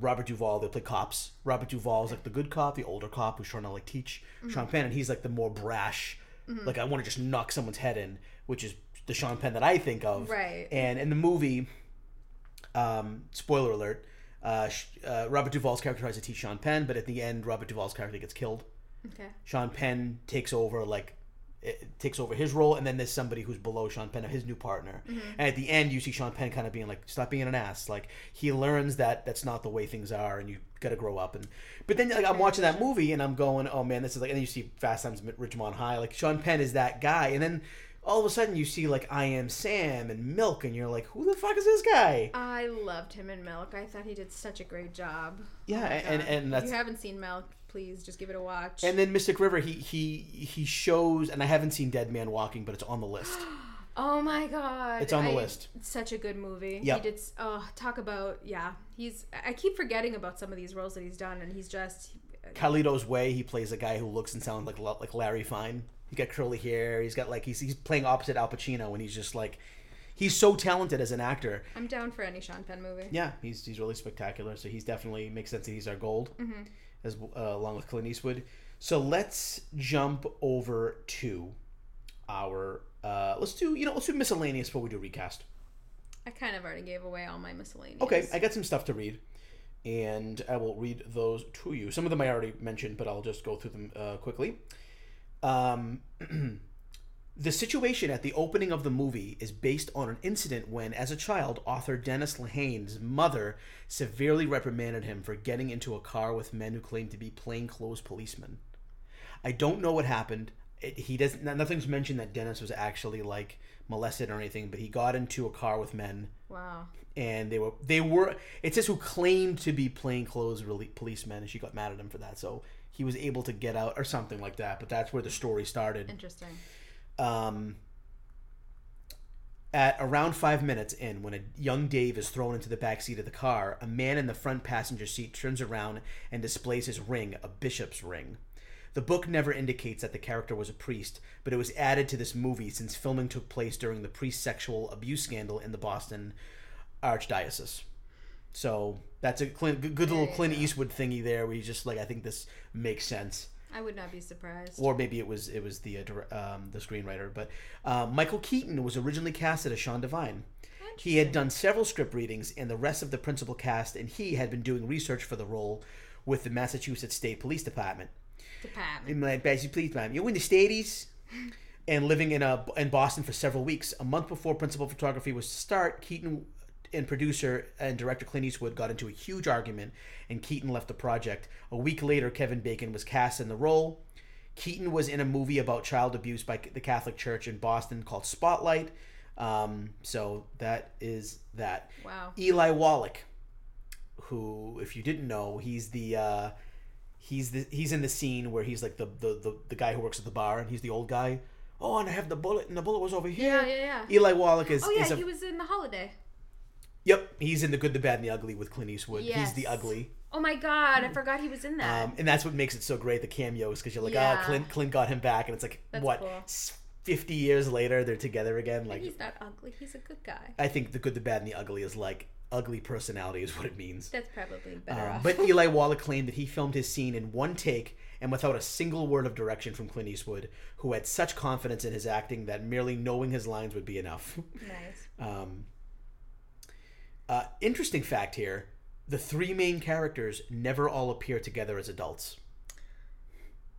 Robert Duvall. They play cops. Robert Duvall is like the good cop, the older cop who's trying to like teach Sean Penn, and he's like the more brash. Mm-hmm. Like, I want to just knock someone's head in, which is the Sean Penn that I think of. Right. And in the movie, spoiler alert, Robert Duvall's character tries to teach Sean Penn, but at the end, Robert Duvall's character gets killed. Okay. Sean Penn takes over his role, and then there's somebody who's below Sean Penn, his new partner. Mm-hmm. And at the end, you see Sean Penn kind of being like, stop being an ass. Like, he learns that that's not the way things are, and you got to grow up. But then, like, I'm watching that movie, and I'm going, oh man, this is like, and then you see Fast Times at Ridgemont High. Like, Sean Penn is that guy. And then all of a sudden, you see, like, I Am Sam and Milk, and you're like, who the fuck is this guy? I loved him in Milk. I thought he did such a great job. Yeah, and that's... If you haven't seen Milk, please just give it a watch. And then Mystic River, he shows... And I haven't seen Dead Man Walking, but it's on the list. Oh, my God. It's on the list. It's such a good movie. Yep. He did... Oh, talk about... Yeah. I keep forgetting about some of these roles that he's done, and he's just... Carlito's Way, he plays a guy who looks and sounds like Larry Fine. He's got curly hair. He's got like he's playing opposite Al Pacino, and he's just like, he's so talented as an actor. I'm down for any Sean Penn movie. Yeah, he's really spectacular. So he's definitely makes sense that he's our gold, as along with Clint Eastwood. So let's jump over to our let's do miscellaneous before we do recast. I kind of already gave away all my miscellaneous. Okay, I got some stuff to read, and I will read those to you. Some of them I already mentioned, but I'll just go through them quickly. The situation at the opening of the movie is based on an incident when, as a child, author Dennis Lehane's mother severely reprimanded him for getting into a car with men who claimed to be plainclothes policemen. I don't know what happened. he doesn't. Nothing's mentioned that Dennis was actually like molested or anything, but he got into a car with men. Wow. And they were. It says who claimed to be plainclothes policemen, and she got mad at him for that. So he was able to get out or something like that. But that's where the story started. Interesting. At around 5 minutes in, when a young Dave is thrown into the back seat of the car, a man in the front passenger seat turns around and displays his ring, a bishop's ring. The book never indicates that the character was a priest, but it was added to this movie since filming took place during the priest sexual abuse scandal in the Boston Archdiocese. So that's a good little Clint Eastwood thingy there, where he's just like, I think this makes sense. I would not be surprised. Or maybe it was the screenwriter. But Michael Keaton was originally casted as Sean Devine. He had done several script readings, and the rest of the principal cast and he had been doing research for the role with the Massachusetts State Police Department. You're in the States and living in Boston for several weeks. A month before principal photography was to start, Keaton and producer and director Clint Eastwood got into a huge argument, and Keaton left the project. A week later, Kevin Bacon was cast in the role. Keaton was in a movie about child abuse by the Catholic Church in Boston called Spotlight. So that is that. Wow. Eli Wallach, who, if you didn't know, he's in the scene where he's like the guy who works at the bar, and he's the old guy. Oh, and I have the bullet, and the bullet was over here. Yeah. Eli Wallach is. Oh yeah, he was in The Holiday. Yep, he's in The Good, The Bad, and The Ugly with Clint Eastwood. Yes. He's the ugly. Oh my God, I forgot he was in that. And that's what makes it so great, the cameos, because you're like, Clint got him back, and it's like, that's what, cool. 50 years later, they're together again. Like, he's not ugly, he's a good guy. I think The Good, The Bad, and The Ugly is like, ugly personality is what it means. That's probably better off. But Eli Wallach claimed that he filmed his scene in one take and without a single word of direction from Clint Eastwood, who had such confidence in his acting that merely knowing his lines would be enough. Nice. Interesting fact here, the three main characters never all appear together as adults.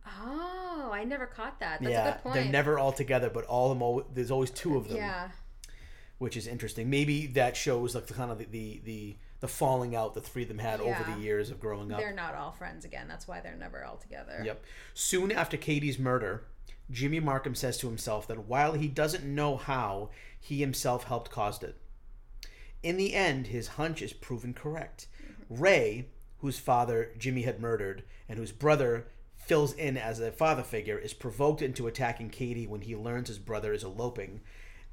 Oh, I never caught that. That's a good point. They're never all together, but there's always two of them. Yeah. Which is interesting. Maybe that shows like the kind of the falling out the three of them had over the years of growing up. They're not all friends again. That's why they're never all together. Yep. Soon after Katie's murder, Jimmy Markham says to himself that while he doesn't know how, he himself helped cause it. In the end, his hunch is proven correct. Mm-hmm. Ray, whose father Jimmy had murdered and whose brother fills in as a father figure, is provoked into attacking Katie when he learns his brother is eloping.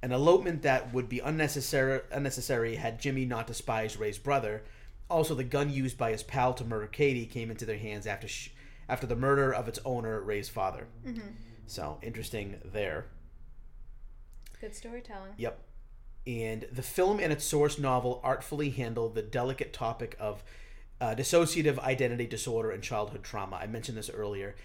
An elopement that would be unnecessary had Jimmy not despised Ray's brother. Also, the gun used by his pal to murder Katie came into their hands after the murder of its owner, Ray's father. Mm-hmm. So, interesting there. Good storytelling. Yep. And the film and its source novel artfully handle the delicate topic of dissociative identity disorder and childhood trauma. I mentioned this earlier.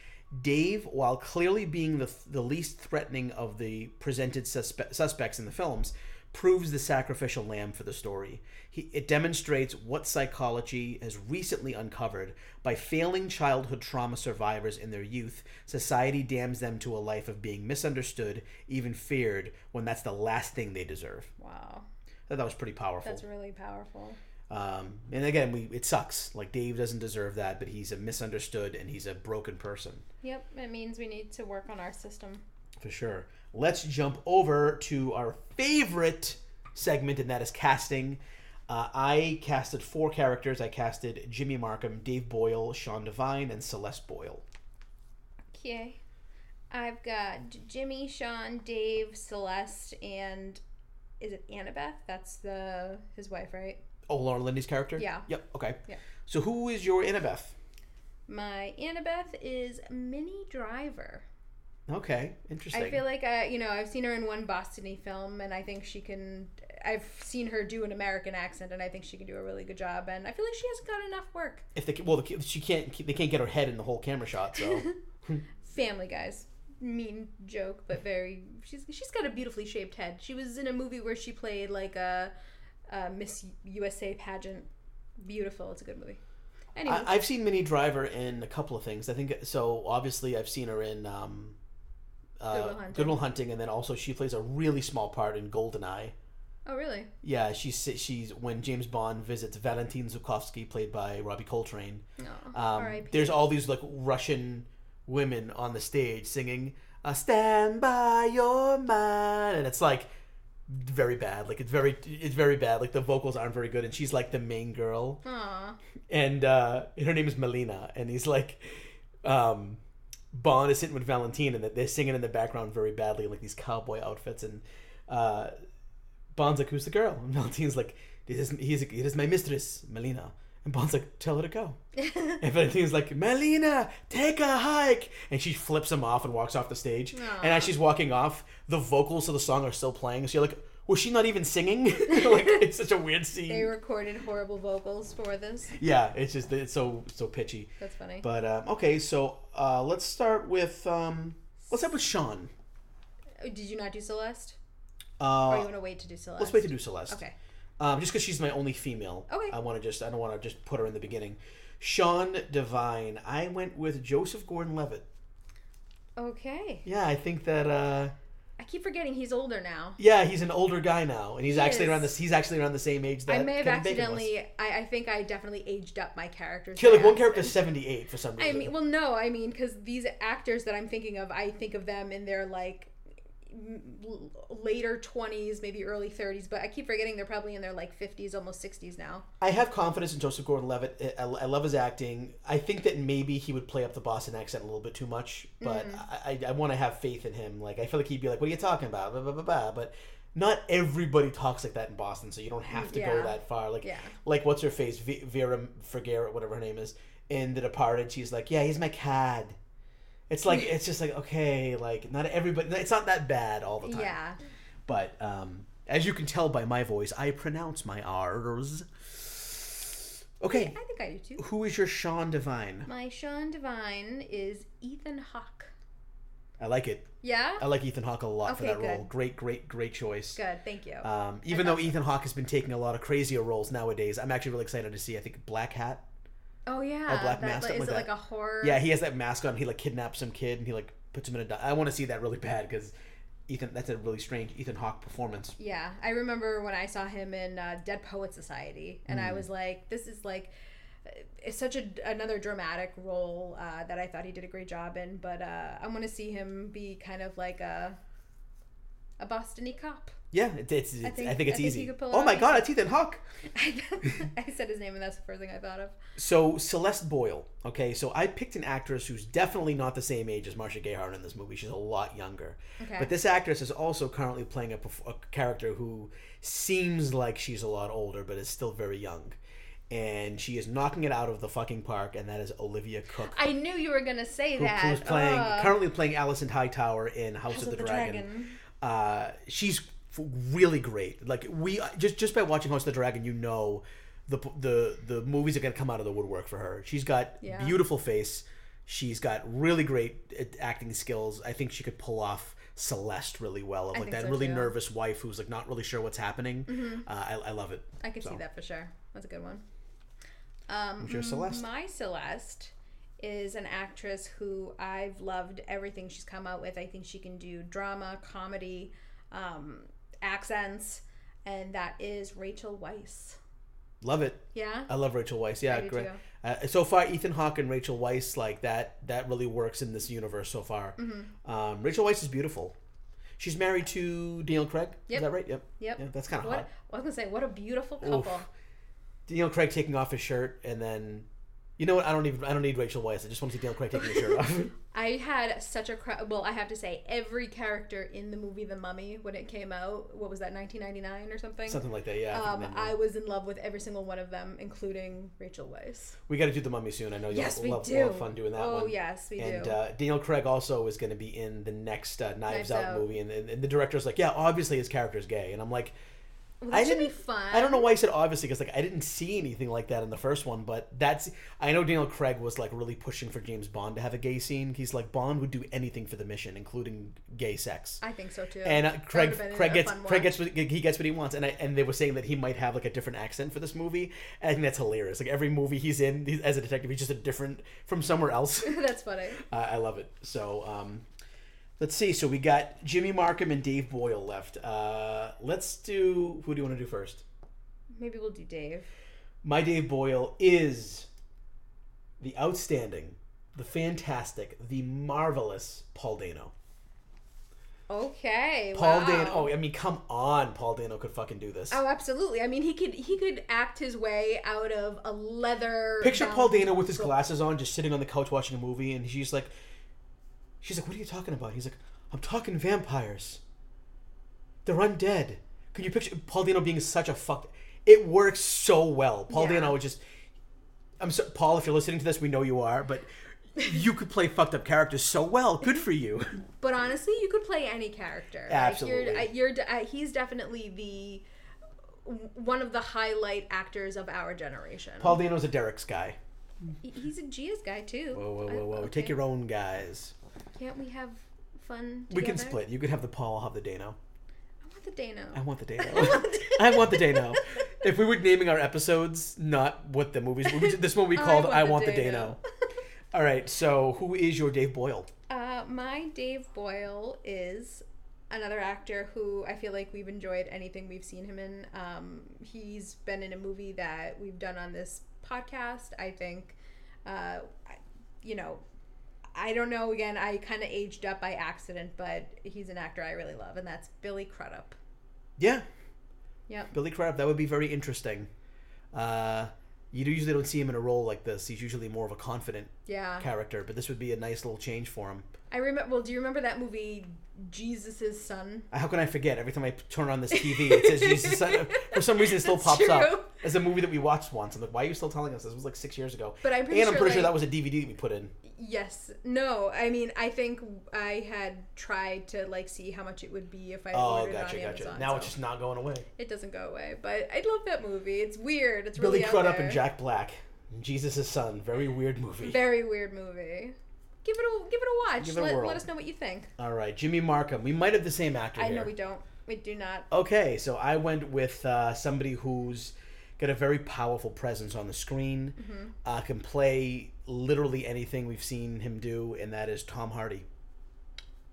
Dave, while clearly being the least threatening of the presented suspects in the films, proves the sacrificial lamb for the story. It demonstrates what psychology has recently uncovered. By failing childhood trauma survivors in their youth, society damns them to a life of being misunderstood, even feared, when that's the last thing they deserve. Wow. I thought that was pretty powerful. That's really powerful. And again, it sucks. Like, Dave doesn't deserve that, but he's a misunderstood and he's a broken person. Yep, it means we need to work on our system. For sure. Let's jump over to our favorite segment, and that is casting. I casted four characters. I casted Jimmy Markham, Dave Boyle, Sean Devine, and Celeste Boyle. Okay. I've got Jimmy, Sean, Dave, Celeste, and is it Annabeth? That's his wife, right? Oh, Laura Linney's character? Yeah. Yep, okay. Yeah. So who is your Annabeth? My Annabeth is Minnie Driver. Okay, interesting. I feel like, I've seen her in one Boston-y film, and I think I've seen her do an American accent, and I think she can do a really good job, and I feel like she hasn't got enough work. They can't get her head in the whole camera shot, so. Family Guy's mean joke, but she's got a beautifully shaped head. She was in a movie where she played like a Miss USA pageant. Beautiful. It's a good movie. Anyway. I've seen Minnie Driver in a couple of things. I think, so obviously I've seen her in... Good Will Hunting, and then also she plays a really small part in GoldenEye. Oh, really? Yeah, she's when James Bond visits Valentin Zukovsky, played by Robbie Coltrane. Oh, R.I.P. There's all these like Russian women on the stage singing. I stand by your mind, and it's like very bad. Like it's very bad. Like the vocals aren't very good, and she's like the main girl. Aww. And her name is Melina, and he's like, Bond is sitting with Valentine, and they're singing in the background very badly, like these cowboy outfits, and Bond's like, "Who's the girl?" And Valentine's like, "It is my mistress, Melina." And Bond's like, "Tell her to go." And Valentine's like, "Melina, take a hike." And she flips him off and walks off the stage. Aww. And as she's walking off, the vocals of the song are still playing. So you're like, was she not even singing? Like, it's such a weird scene. They recorded horrible vocals for this. Yeah, it's so pitchy. That's funny. But okay, so let's start with Sean. Did you not do Celeste? Or you want to wait to do Celeste? Let's wait to do Celeste. Okay. Just because she's my only female. Okay. I don't want to just put her in the beginning. Sean Devine. I went with Joseph Gordon-Levitt. Okay. Yeah, I think that. I keep forgetting he's older now. Yeah, he's an older guy now, and he's actually around the same age that I may have Kevin accidentally. Bacon was. I think I definitely aged up my characters. Kill like one character's 78 for some reason. I mean, well, no, I mean because these actors that I'm thinking of, I think of them in their like later 20s, maybe early 30s, but I keep forgetting they're probably in their like 50s, almost 60s now. I have confidence in Joseph Gordon-Levitt. I love his acting. I think that maybe he would play up the Boston accent a little bit too much, but I want to have faith in him. Like I feel like he'd be like, "What are you talking about?" Blah, blah, blah, blah. But not everybody talks like that in Boston, so you don't have to go that far. Like, like what's her face, Vera Farmiga, whatever her name is, in The Departed. She's like, "Yeah, he's my cad." It's like, it's just like, okay, like, not everybody, it's not that bad all the time. Yeah. But, as you can tell by my voice, I pronounce my R's. Okay. Yeah, I think I do too. Who is your Sean Devine? My Sean Devine is Ethan Hawke. I like it. Yeah? I like Ethan Hawke a lot for that role. Great, great, great choice. Good, thank you. Even though Ethan Hawke has been taking a lot of crazier roles nowadays, I'm actually really excited to see, I think, Black Hat. Oh yeah, a black mask. Is it like a horror? Yeah, he has that mask on. He like kidnaps some kid and he like puts him in a. I want to see that really bad because Ethan. That's a really strange Ethan Hawke performance. Yeah, I remember when I saw him in Dead Poets Society, and I was like, this is like, it's such another dramatic role that I thought he did a great job in. But I want to see him be kind of like a Bostony cop. Yeah, I think it's easy. Oh my God, it's Ethan Hawke. I said his name, and that's the first thing I thought of. So Celeste Boyle. Okay, so I picked an actress who's definitely not the same age as Marcia Gay Harden in this movie. She's a lot younger. Okay. But this actress is also currently playing a character who seems like she's a lot older, but is still very young. And she is knocking it out of the fucking park, and that is Olivia Cooke. I knew you were gonna say that. Who's currently playing Alison Hightower in House of the Dragon. She's really great. Like we just by watching House of the Dragon, you know, the movies are gonna come out of the woodwork for her. She's got beautiful face. She's got really great acting skills. I think she could pull off Celeste really well. Like that really nervous wife who's like not really sure what's happening. Mm-hmm. I love it. I could see that for sure. That's a good one. Who's your Celeste? My Celeste is an actress who I've loved everything she's come out with. I think she can do drama, comedy, accents, and that is Rachel Weisz. Love it. Yeah, I love Rachel Weisz. Yeah, great. So far, Ethan Hawke and Rachel Weisz, like that really works in this universe so far. Mm-hmm. Rachel Weisz is beautiful. She's married to Daniel Craig. Yep. Is that right? Yep. Yeah, that's kind of hot. I was gonna say, what a beautiful couple. Oof. Daniel Craig taking off his shirt, and then you know what? I don't need Rachel Weisz. I just want to see Daniel Craig taking his shirt off. I had such a well, I have to say, every character in the movie The Mummy, when it came out, what was that, 1999 or something? Something like that, yeah. I was in love with every single one of them, including Rachel Weisz. We got to do The Mummy soon. I know you'll have fun doing that one. Oh, yes, we do. And Daniel Craig also is going to be in the next Knives Out movie, and the director's like, yeah, obviously his character's gay. And I'm like... Well, that should be fun. I don't know why I said obviously because like I didn't see anything like that in the first one, but I know Daniel Craig was like really pushing for James Bond to have a gay scene. He's like, Bond would do anything for the mission, including gay sex. I think so too. And Craig gets what he wants, and they were saying that he might have like a different accent for this movie. And I think that's hilarious. Like every movie he's in as a detective, he's just a different from somewhere else. That's funny. I love it. So. Let's see. So we got Jimmy Markham and Dave Boyle left. Let's do... Who do you want to do first? Maybe we'll do Dave. My Dave Boyle is the outstanding, the fantastic, the marvelous Paul Dano. Okay. Paul Dano. Oh, I mean, come on, Paul Dano could fucking do this. Oh, absolutely. I mean, he could act his way out of a leather. Picture Paul Dano with his glasses on, just sitting on the couch watching a movie, and she's like, "What are you talking about?" He's like, "I'm talking vampires. They're undead." Could you picture Paul Dano being such a fuck? It works so well. Paul Dano would just. I'm so, Paul, if you're listening to this, we know you are, but you could play fucked up characters so well. Good for you. But honestly, you could play any character. Absolutely. Like he's definitely one of the highlight actors of our generation. Paul Dano's a Derek's guy. He's a Gia's guy too. Whoa! Okay. Take your own guys. Can't we have fun together? We can split. You could have the Paul, I'll have the Dano. I want the Dano. If we were naming our episodes, not what the movies were, this one we called I Want the Dano. All right, so who is your Dave Boyle? My Dave Boyle is another actor who I feel like we've enjoyed anything we've seen him in. He's been in a movie that we've done on this podcast. I think, I don't know, again, I kind of aged up by accident, but he's an actor I really love, and that's Billy Crudup. Yeah. Yep. Billy Crudup, that would be very interesting. You usually don't see him in a role like this. He's usually more of a confident character, but this would be a nice little change for him. Do you remember that movie, Jesus' Son? How can I forget? Every time I turn on this TV, it says Jesus' Son. For some reason, it still pops up as a movie that we watched once. I'm like, why are you still telling us? This was like 6 years ago. But I'm pretty sure that was a DVD that we put in. Yes. No, I mean, I think I had tried to see how much it would be if I ordered it on Amazon. Now it's just not going away. It doesn't go away, but I love that movie. It's weird. It's really Billy Crudup and Jack Black. Jesus' Son. Very weird movie. Very weird movie. Give it a watch. Let us know what you think. All right, Jimmy Markham. We might have the same actor here. I know we don't. We do not. Okay, so I went with somebody who's got a very powerful presence on the screen, can play literally anything we've seen him do, and that is Tom Hardy.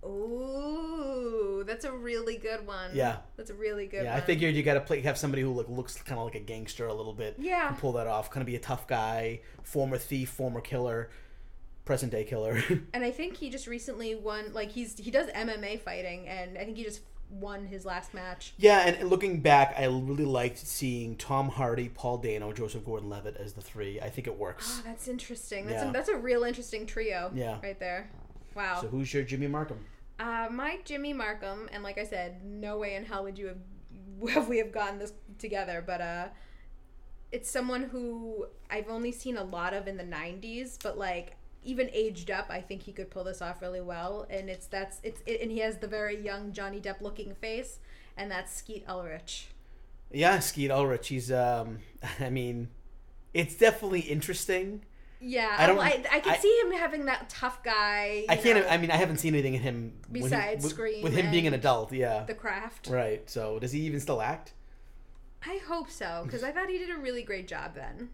Ooh, that's a really good one. Yeah. That's a really good one. I figured you got to have somebody who looks kind of like a gangster a little bit. Yeah. Can pull that off. Kind of be a tough guy, former thief, former killer. Present day killer. And I think he just recently won, he does MMA fighting, and I think he just won his last match. Yeah, and looking back, I really liked seeing Tom Hardy, Paul Dano, Joseph Gordon-Levitt as the three. I think it works. Oh, that's interesting. That's a real interesting trio right there. Wow. So who's your Jimmy Markham? My Jimmy Markham, and like I said, no way in hell would you have we gotten this together, but it's someone who I've only seen a lot of in the 90s, but even aged up, I think he could pull this off really well, and and he has the very young Johnny Depp looking face, and that's Skeet Ulrich. Yeah, Skeet Ulrich. He's it's definitely interesting. Yeah, I can see him having that tough guy. I haven't seen anything in him besides Scream. With him being an adult, The Craft. Right. So does he even still act? I hope so, because I thought he did a really great job then.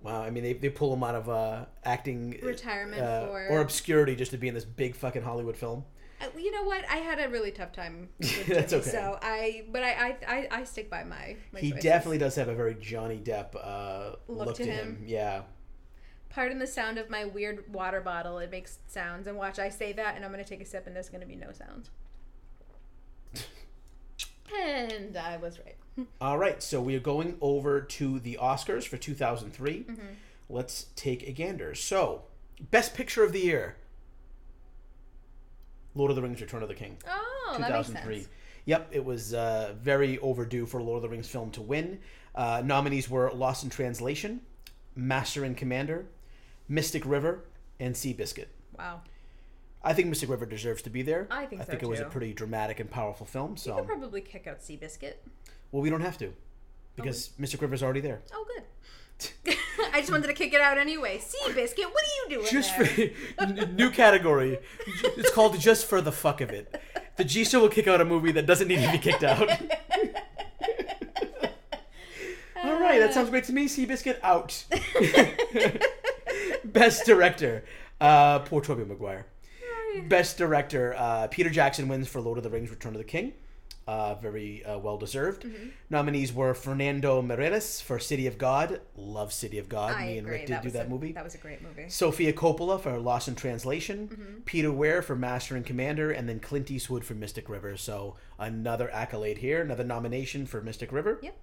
Wow, I mean, they pull him out of acting retirement or obscurity just to be in this big fucking Hollywood film. You know what? I had a really tough time with Jimmy, that's okay. So I stick by my choices. Definitely does have a very Johnny Depp look to him. Yeah. Pardon the sound of my weird water bottle. It makes sounds. And watch, I say that, and I'm going to take a sip, and there's going to be no sounds. And I was right. All right, so we are going over to the Oscars for 2003. Mm-hmm. Let's take a gander. So, Best Picture of the Year. Lord of the Rings, Return of the King. Oh, 2003. That makes sense. Yep, it was very overdue for a Lord of the Rings film to win. Nominees were Lost in Translation, Master and Commander, Mystic River, and Seabiscuit. Wow. I think Mystic River deserves to be there. I think so, too. It was a pretty dramatic and powerful film. So you could probably kick out Seabiscuit. Well, we don't have to, because Mystic River's already there. Oh, good. I just wanted to kick it out anyway. Seabiscuit, what are you doing there? New category. It's called Just for the Fuck of It. The G-Show will kick out a movie that doesn't need to be kicked out. All right, that sounds great to me. Seabiscuit, out. Best Director. Poor Tobey Maguire. Best Director, Peter Jackson wins for Lord of the Rings, Return of the King. very well-deserved. Mm-hmm. Nominees were Fernando Meirelles for City of God. Love City of God. Me and Rick did do that movie. That was a great movie. Sofia Coppola for Lost in Translation. Mm-hmm. Peter Weir for Master and Commander. And then Clint Eastwood for Mystic River. So another accolade here. Another nomination for Mystic River. Yep.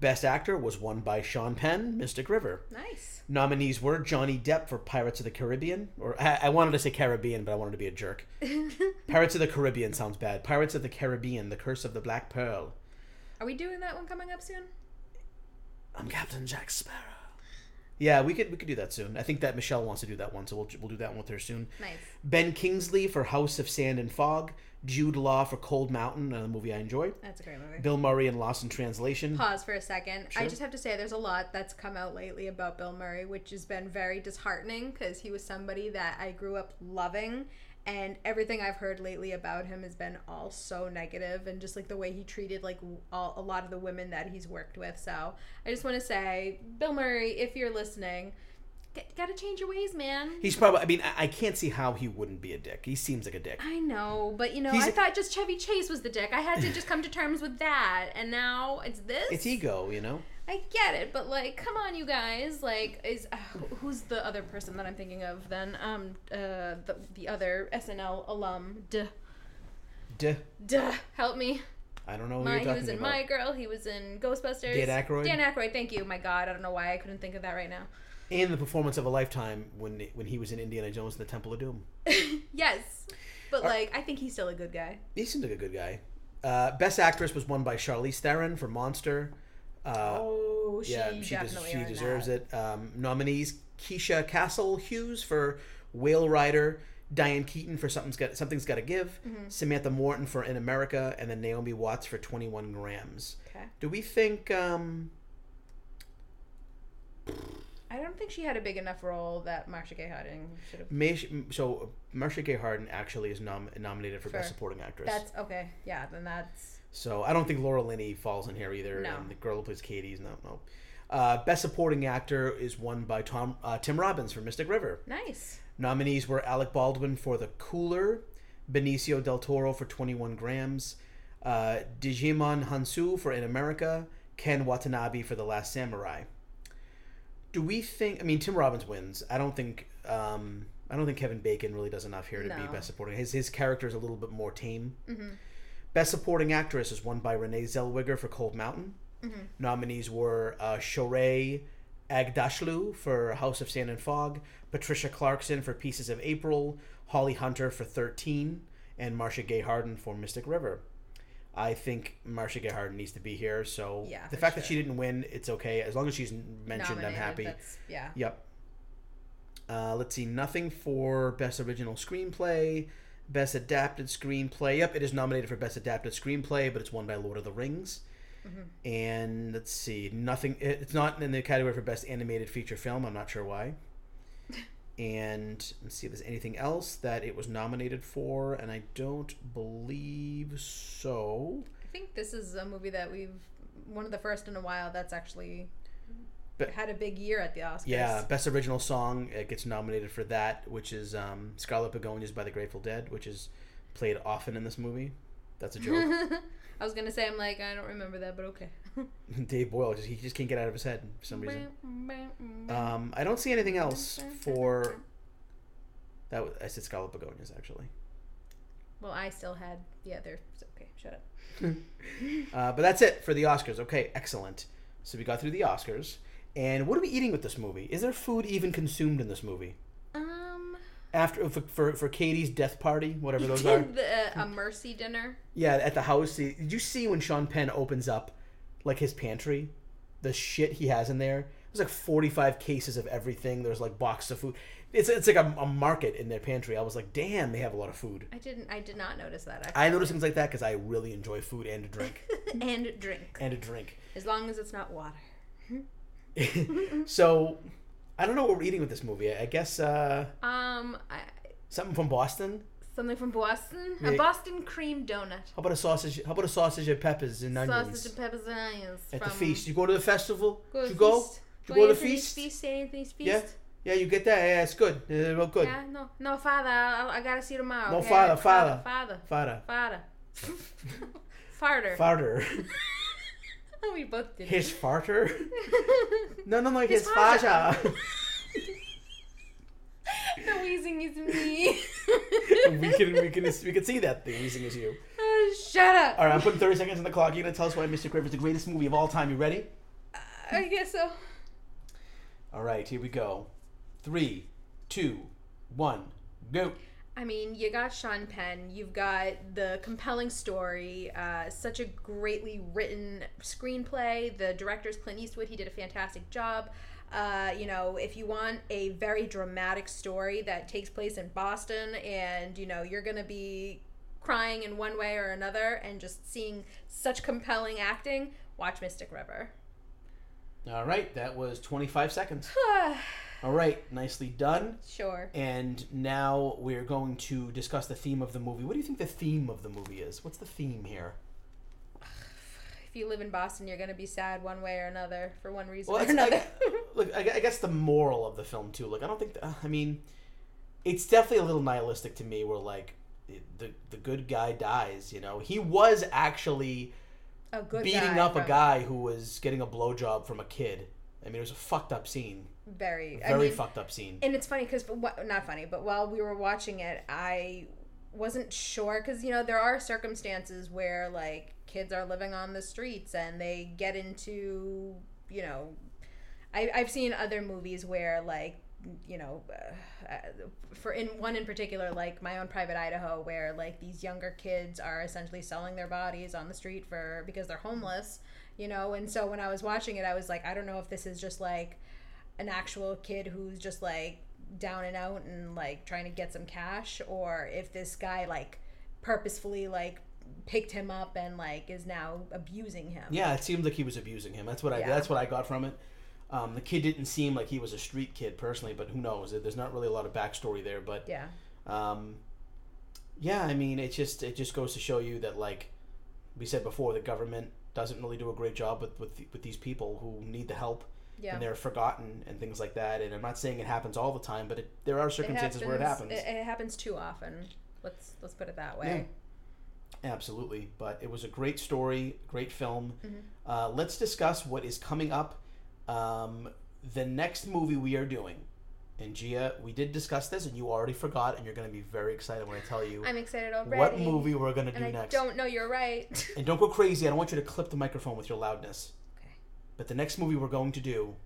Best Actor was won by Sean Penn, Mystic River. Nice. Nominees were Johnny Depp for Pirates of the Caribbean. Or I wanted to say Caribbean, but I wanted to be a jerk. Pirates of the Caribbean sounds bad. Pirates of the Caribbean, The Curse of the Black Pearl. Are we doing that one coming up soon? I'm Captain Jack Sparrow. Yeah, we could do that soon. I think that Michelle wants to do that one, so we'll do that one with her soon. Nice. Ben Kingsley for House of Sand and Fog. Jude Law for Cold Mountain, another movie I enjoy. That's a great movie. Bill Murray in Lost in Translation. Pause for a second. Sure. I just have to say there's a lot that's come out lately about Bill Murray, which has been very disheartening because he was somebody that I grew up loving, and everything I've heard lately about him has been all so negative, and just like the way he treated like a lot of the women that he's worked with. So I just want to say, Bill Murray, if you're listening, gotta change your ways, man. He's probably, I mean, I can't see how he wouldn't be a dick. He seems like a dick. I know, but you know, I thought just Chevy Chase was the dick. I had to just come to terms with that, and now it's this. It's ego, you know? I get it, but like, come on, you guys. Like, who's the other person that I'm thinking of then? The other SNL alum. Duh. Help me. I don't know who you're talking about. He was in about. My Girl. He was in Ghostbusters. Dan Aykroyd, thank you. My God, I don't know why I couldn't think of that right now. And the performance of a lifetime when he was in Indiana Jones and the Temple of Doom. Yes. But, I think he's still a good guy. He seems like a good guy. Best Actress was won by Charlize Theron for Monster. She deserves it. Nominees, Keisha Castle Hughes for Whale Rider, Diane Keaton for Something's Gotta Give, mm-hmm. Samantha Morton for In America, and then Naomi Watts for 21 Grams. Okay. Do we think... I don't think she had a big enough role that Marcia Gay Harden should have. So Marcia Gay Harden actually is nominated for Best Supporting Actress. That's okay. Yeah, then that's. So I don't think Laura Linney falls in here either. No. And the girl who plays Katie's no. Best Supporting Actor is won by Tim Robbins for Mystic River. Nice. Nominees were Alec Baldwin for The Cooler, Benicio del Toro for 21 Grams, Digimon Hansu for In America, Ken Watanabe for The Last Samurai. Do we think? I mean, Tim Robbins wins. I don't think Kevin Bacon really does enough here to be Best Supporting. His character is a little bit more tame. Mm-hmm. Best Supporting Actress is won by Renee Zellweger for Cold Mountain. Mm-hmm. Nominees were Shorey Agdashlu for House of Sand and Fog, Patricia Clarkson for Pieces of April, Holly Hunter for 13, and Marcia Gay Harden for Mystic River. I think Marcia Gay Harden needs to be here, so yeah, the fact that she didn't win, it's okay. As long as she's mentioned, nominated, I'm happy. Yeah. Yep. Let's see. Nothing for Best Original Screenplay, Best Adapted Screenplay. Yep, it is nominated for Best Adapted Screenplay, but it's won by Lord of the Rings. Mm-hmm. And let's see. Nothing. It's not in the category for Best Animated Feature Film. I'm not sure why. And let's see if there's anything else that it was nominated for, and I don't believe so. I think this is a movie that one of the first in a while that's actually had a big year at the Oscars. Yeah, Best Original Song, it gets nominated for that, which is Scarlet Begonias by the Grateful Dead, which is played often in this movie. That's a joke. I was going to say, I'm like, I don't remember that, but okay. Dave Boyle, he just can't get out of his head for some reason. I don't see anything else for... I said Scarlet Begonias, actually. Well, I still had the other... Okay, shut up. But that's it for the Oscars. Okay, excellent. So we got through the Oscars. And what are we eating with this movie? Is there food even consumed in this movie? After for Katie's death party, whatever those are, a mercy dinner. Yeah, at the house. Did you see when Sean Penn opens up, like his pantry, the shit he has in there? There's like 45 cases of everything. There's like boxes of food. It's like a market in their pantry. I was like, damn, they have a lot of food. I did not notice that. I notice things like that because I really enjoy food and a drink. As long as it's not water. So. I don't know what we're eating with this movie. I guess something from Boston. Something from Boston? Yeah. A Boston cream donut. How about a sausage and peppers and onions? Sausage and peppers and onions. At the feast. You go to the festival? Go to Anthony's feast? Yeah. Yeah, you get that. Yeah, it's good. It's real good. Yeah, no, Father. I gotta see you tomorrow. No, okay? Father. Farter. We both did. His farter? No, his fascia. The wheezing is me. we can see that the wheezing is you. Shut up. All right, I'm putting 30 seconds on the clock. You're going to tell us why Mystic River is the greatest movie of all time. You ready? I guess so. All right, here we go. 3, 2, 1, go. I mean, you got Sean Penn. You've got the compelling story, such a greatly written screenplay. The director's Clint Eastwood. He did a fantastic job. If you want a very dramatic story that takes place in Boston and, you're going to be crying in one way or another and just seeing such compelling acting, watch Mystic River. All right, that was 25 seconds. All right, nicely done. Sure. And now we're going to discuss the theme of the movie. What do you think the theme of the movie is? What's the theme here? If you live in Boston, you're going to be sad one way or another for one reason or another. I guess the moral of the film, too. Look, I don't think... it's definitely a little nihilistic to me where, the good guy dies, He was actually... A good beating guy, up right. A guy who was getting a blowjob from a kid. It was a fucked up scene. Very fucked up scene. And it's funny because, not funny, but while we were watching it, I wasn't sure because, there are circumstances where, kids are living on the streets and they get into, I've seen other movies where, My Own Private Idaho, where these younger kids are essentially selling their bodies on the street because they're homeless, and so when I was watching it, I was I don't know if this is just an actual kid who's just down and out and trying to get some cash, or if this guy purposefully picked him up and is now abusing him. Yeah, it seemed like he was abusing him. That's what I got from it. The kid didn't seem like he was a street kid personally, but who knows? There's not really a lot of backstory there, but yeah. It just goes to show you that, we said before, the government doesn't really do a great job with these people who need the help, yeah. And they're forgotten and things like that. And I'm not saying it happens all the time, but there are circumstances where it happens. It happens too often. Let's put it that way. Yeah. Absolutely, but it was a great story, great film. Mm-hmm. Let's discuss what is coming up. The next movie we are doing, and Gia, we did discuss this, and you already forgot, and you're going to be very excited when I tell you. I'm excited already. What movie we're going to do next. I don't know, you're right. And don't go crazy. I don't want you to clip the microphone with your loudness. Okay. But the next movie we're going to do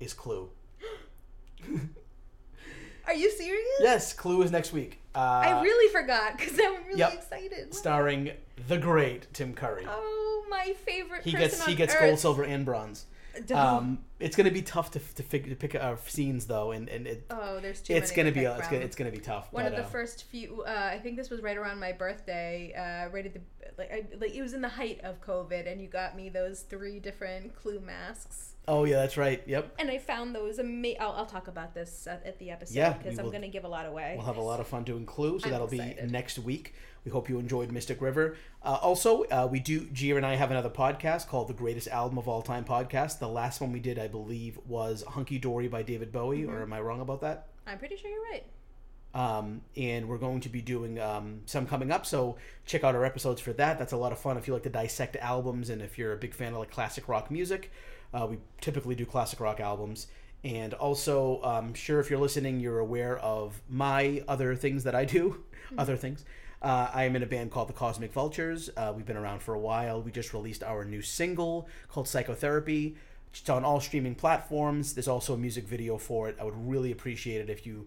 is Clue. Are you serious? Yes, Clue is next week. I really forgot, because I'm really excited. Starring the great Tim Curry. Oh, my favorite person on earth. He gets gold, silver, and bronze. It's gonna be tough to pick our scenes though, and there's too many. It's gonna be tough. One of the first few, I think this was right around my birthday, right at the it was in the height of COVID, and you got me those 3 different Clue masks. Oh yeah, that's right. Yep. And I found those amazing. I'll talk about this at the episode because I'm gonna give a lot away. We'll have a lot of fun doing Clue, so that'll be next week. We hope you enjoyed Mystic River. We do. Gia and I have another podcast called The Greatest Album of All Time Podcast. The last one we did, I believe, was Hunky Dory by David Bowie. Mm-hmm. Or am I wrong about that? I'm pretty sure you're right. And we're going to be doing some coming up, so check out our episodes for that. That's a lot of fun if you like to dissect albums, and if you're a big fan of classic rock music. We typically do classic rock albums. And also, I'm sure if you're listening, you're aware of my other things that I do. Mm-hmm. Other things. I am in a band called The Cosmic Vultures. We've been around for a while. We just released our new single called Psychotherapy. It's on all streaming platforms. There's also a music video for it. I would really appreciate it if you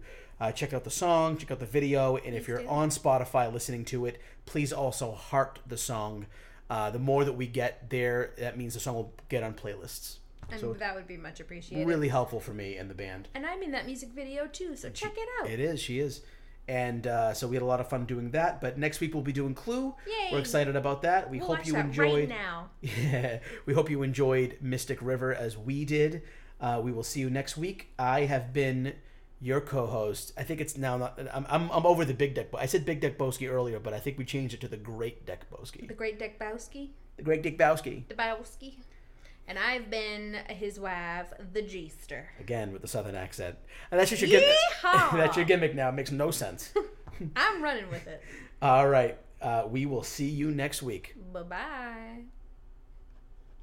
check out the song, check out the video, and if you're on Spotify listening to it, please also heart the song. The more that we get there, that means the song will get on playlists. And so that would be much appreciated. Really helpful for me and the band. And I'm in that music video too, so check it out. It is. She is. And so we had a lot of fun doing that. But next week we'll be doing Clue. Yay. We're excited about that. We'll hope you enjoyed. Right now. Yeah, we hope you enjoyed Mystic River as we did. We will see you next week. I have been your co-host. I think it's now not. I'm over the Big Dick. I said Big Dick Bowski earlier, but I think we changed it to the Great Dick Bowski. The Great Dick Bowski. The Great Dick Bowski. The Bowski. And I've been his wife, the G-ster. Again, with the southern accent. And that's just your gimmick. That's your gimmick now. It makes no sense. I'm running with it. All right. We will see you next week. Bye-bye.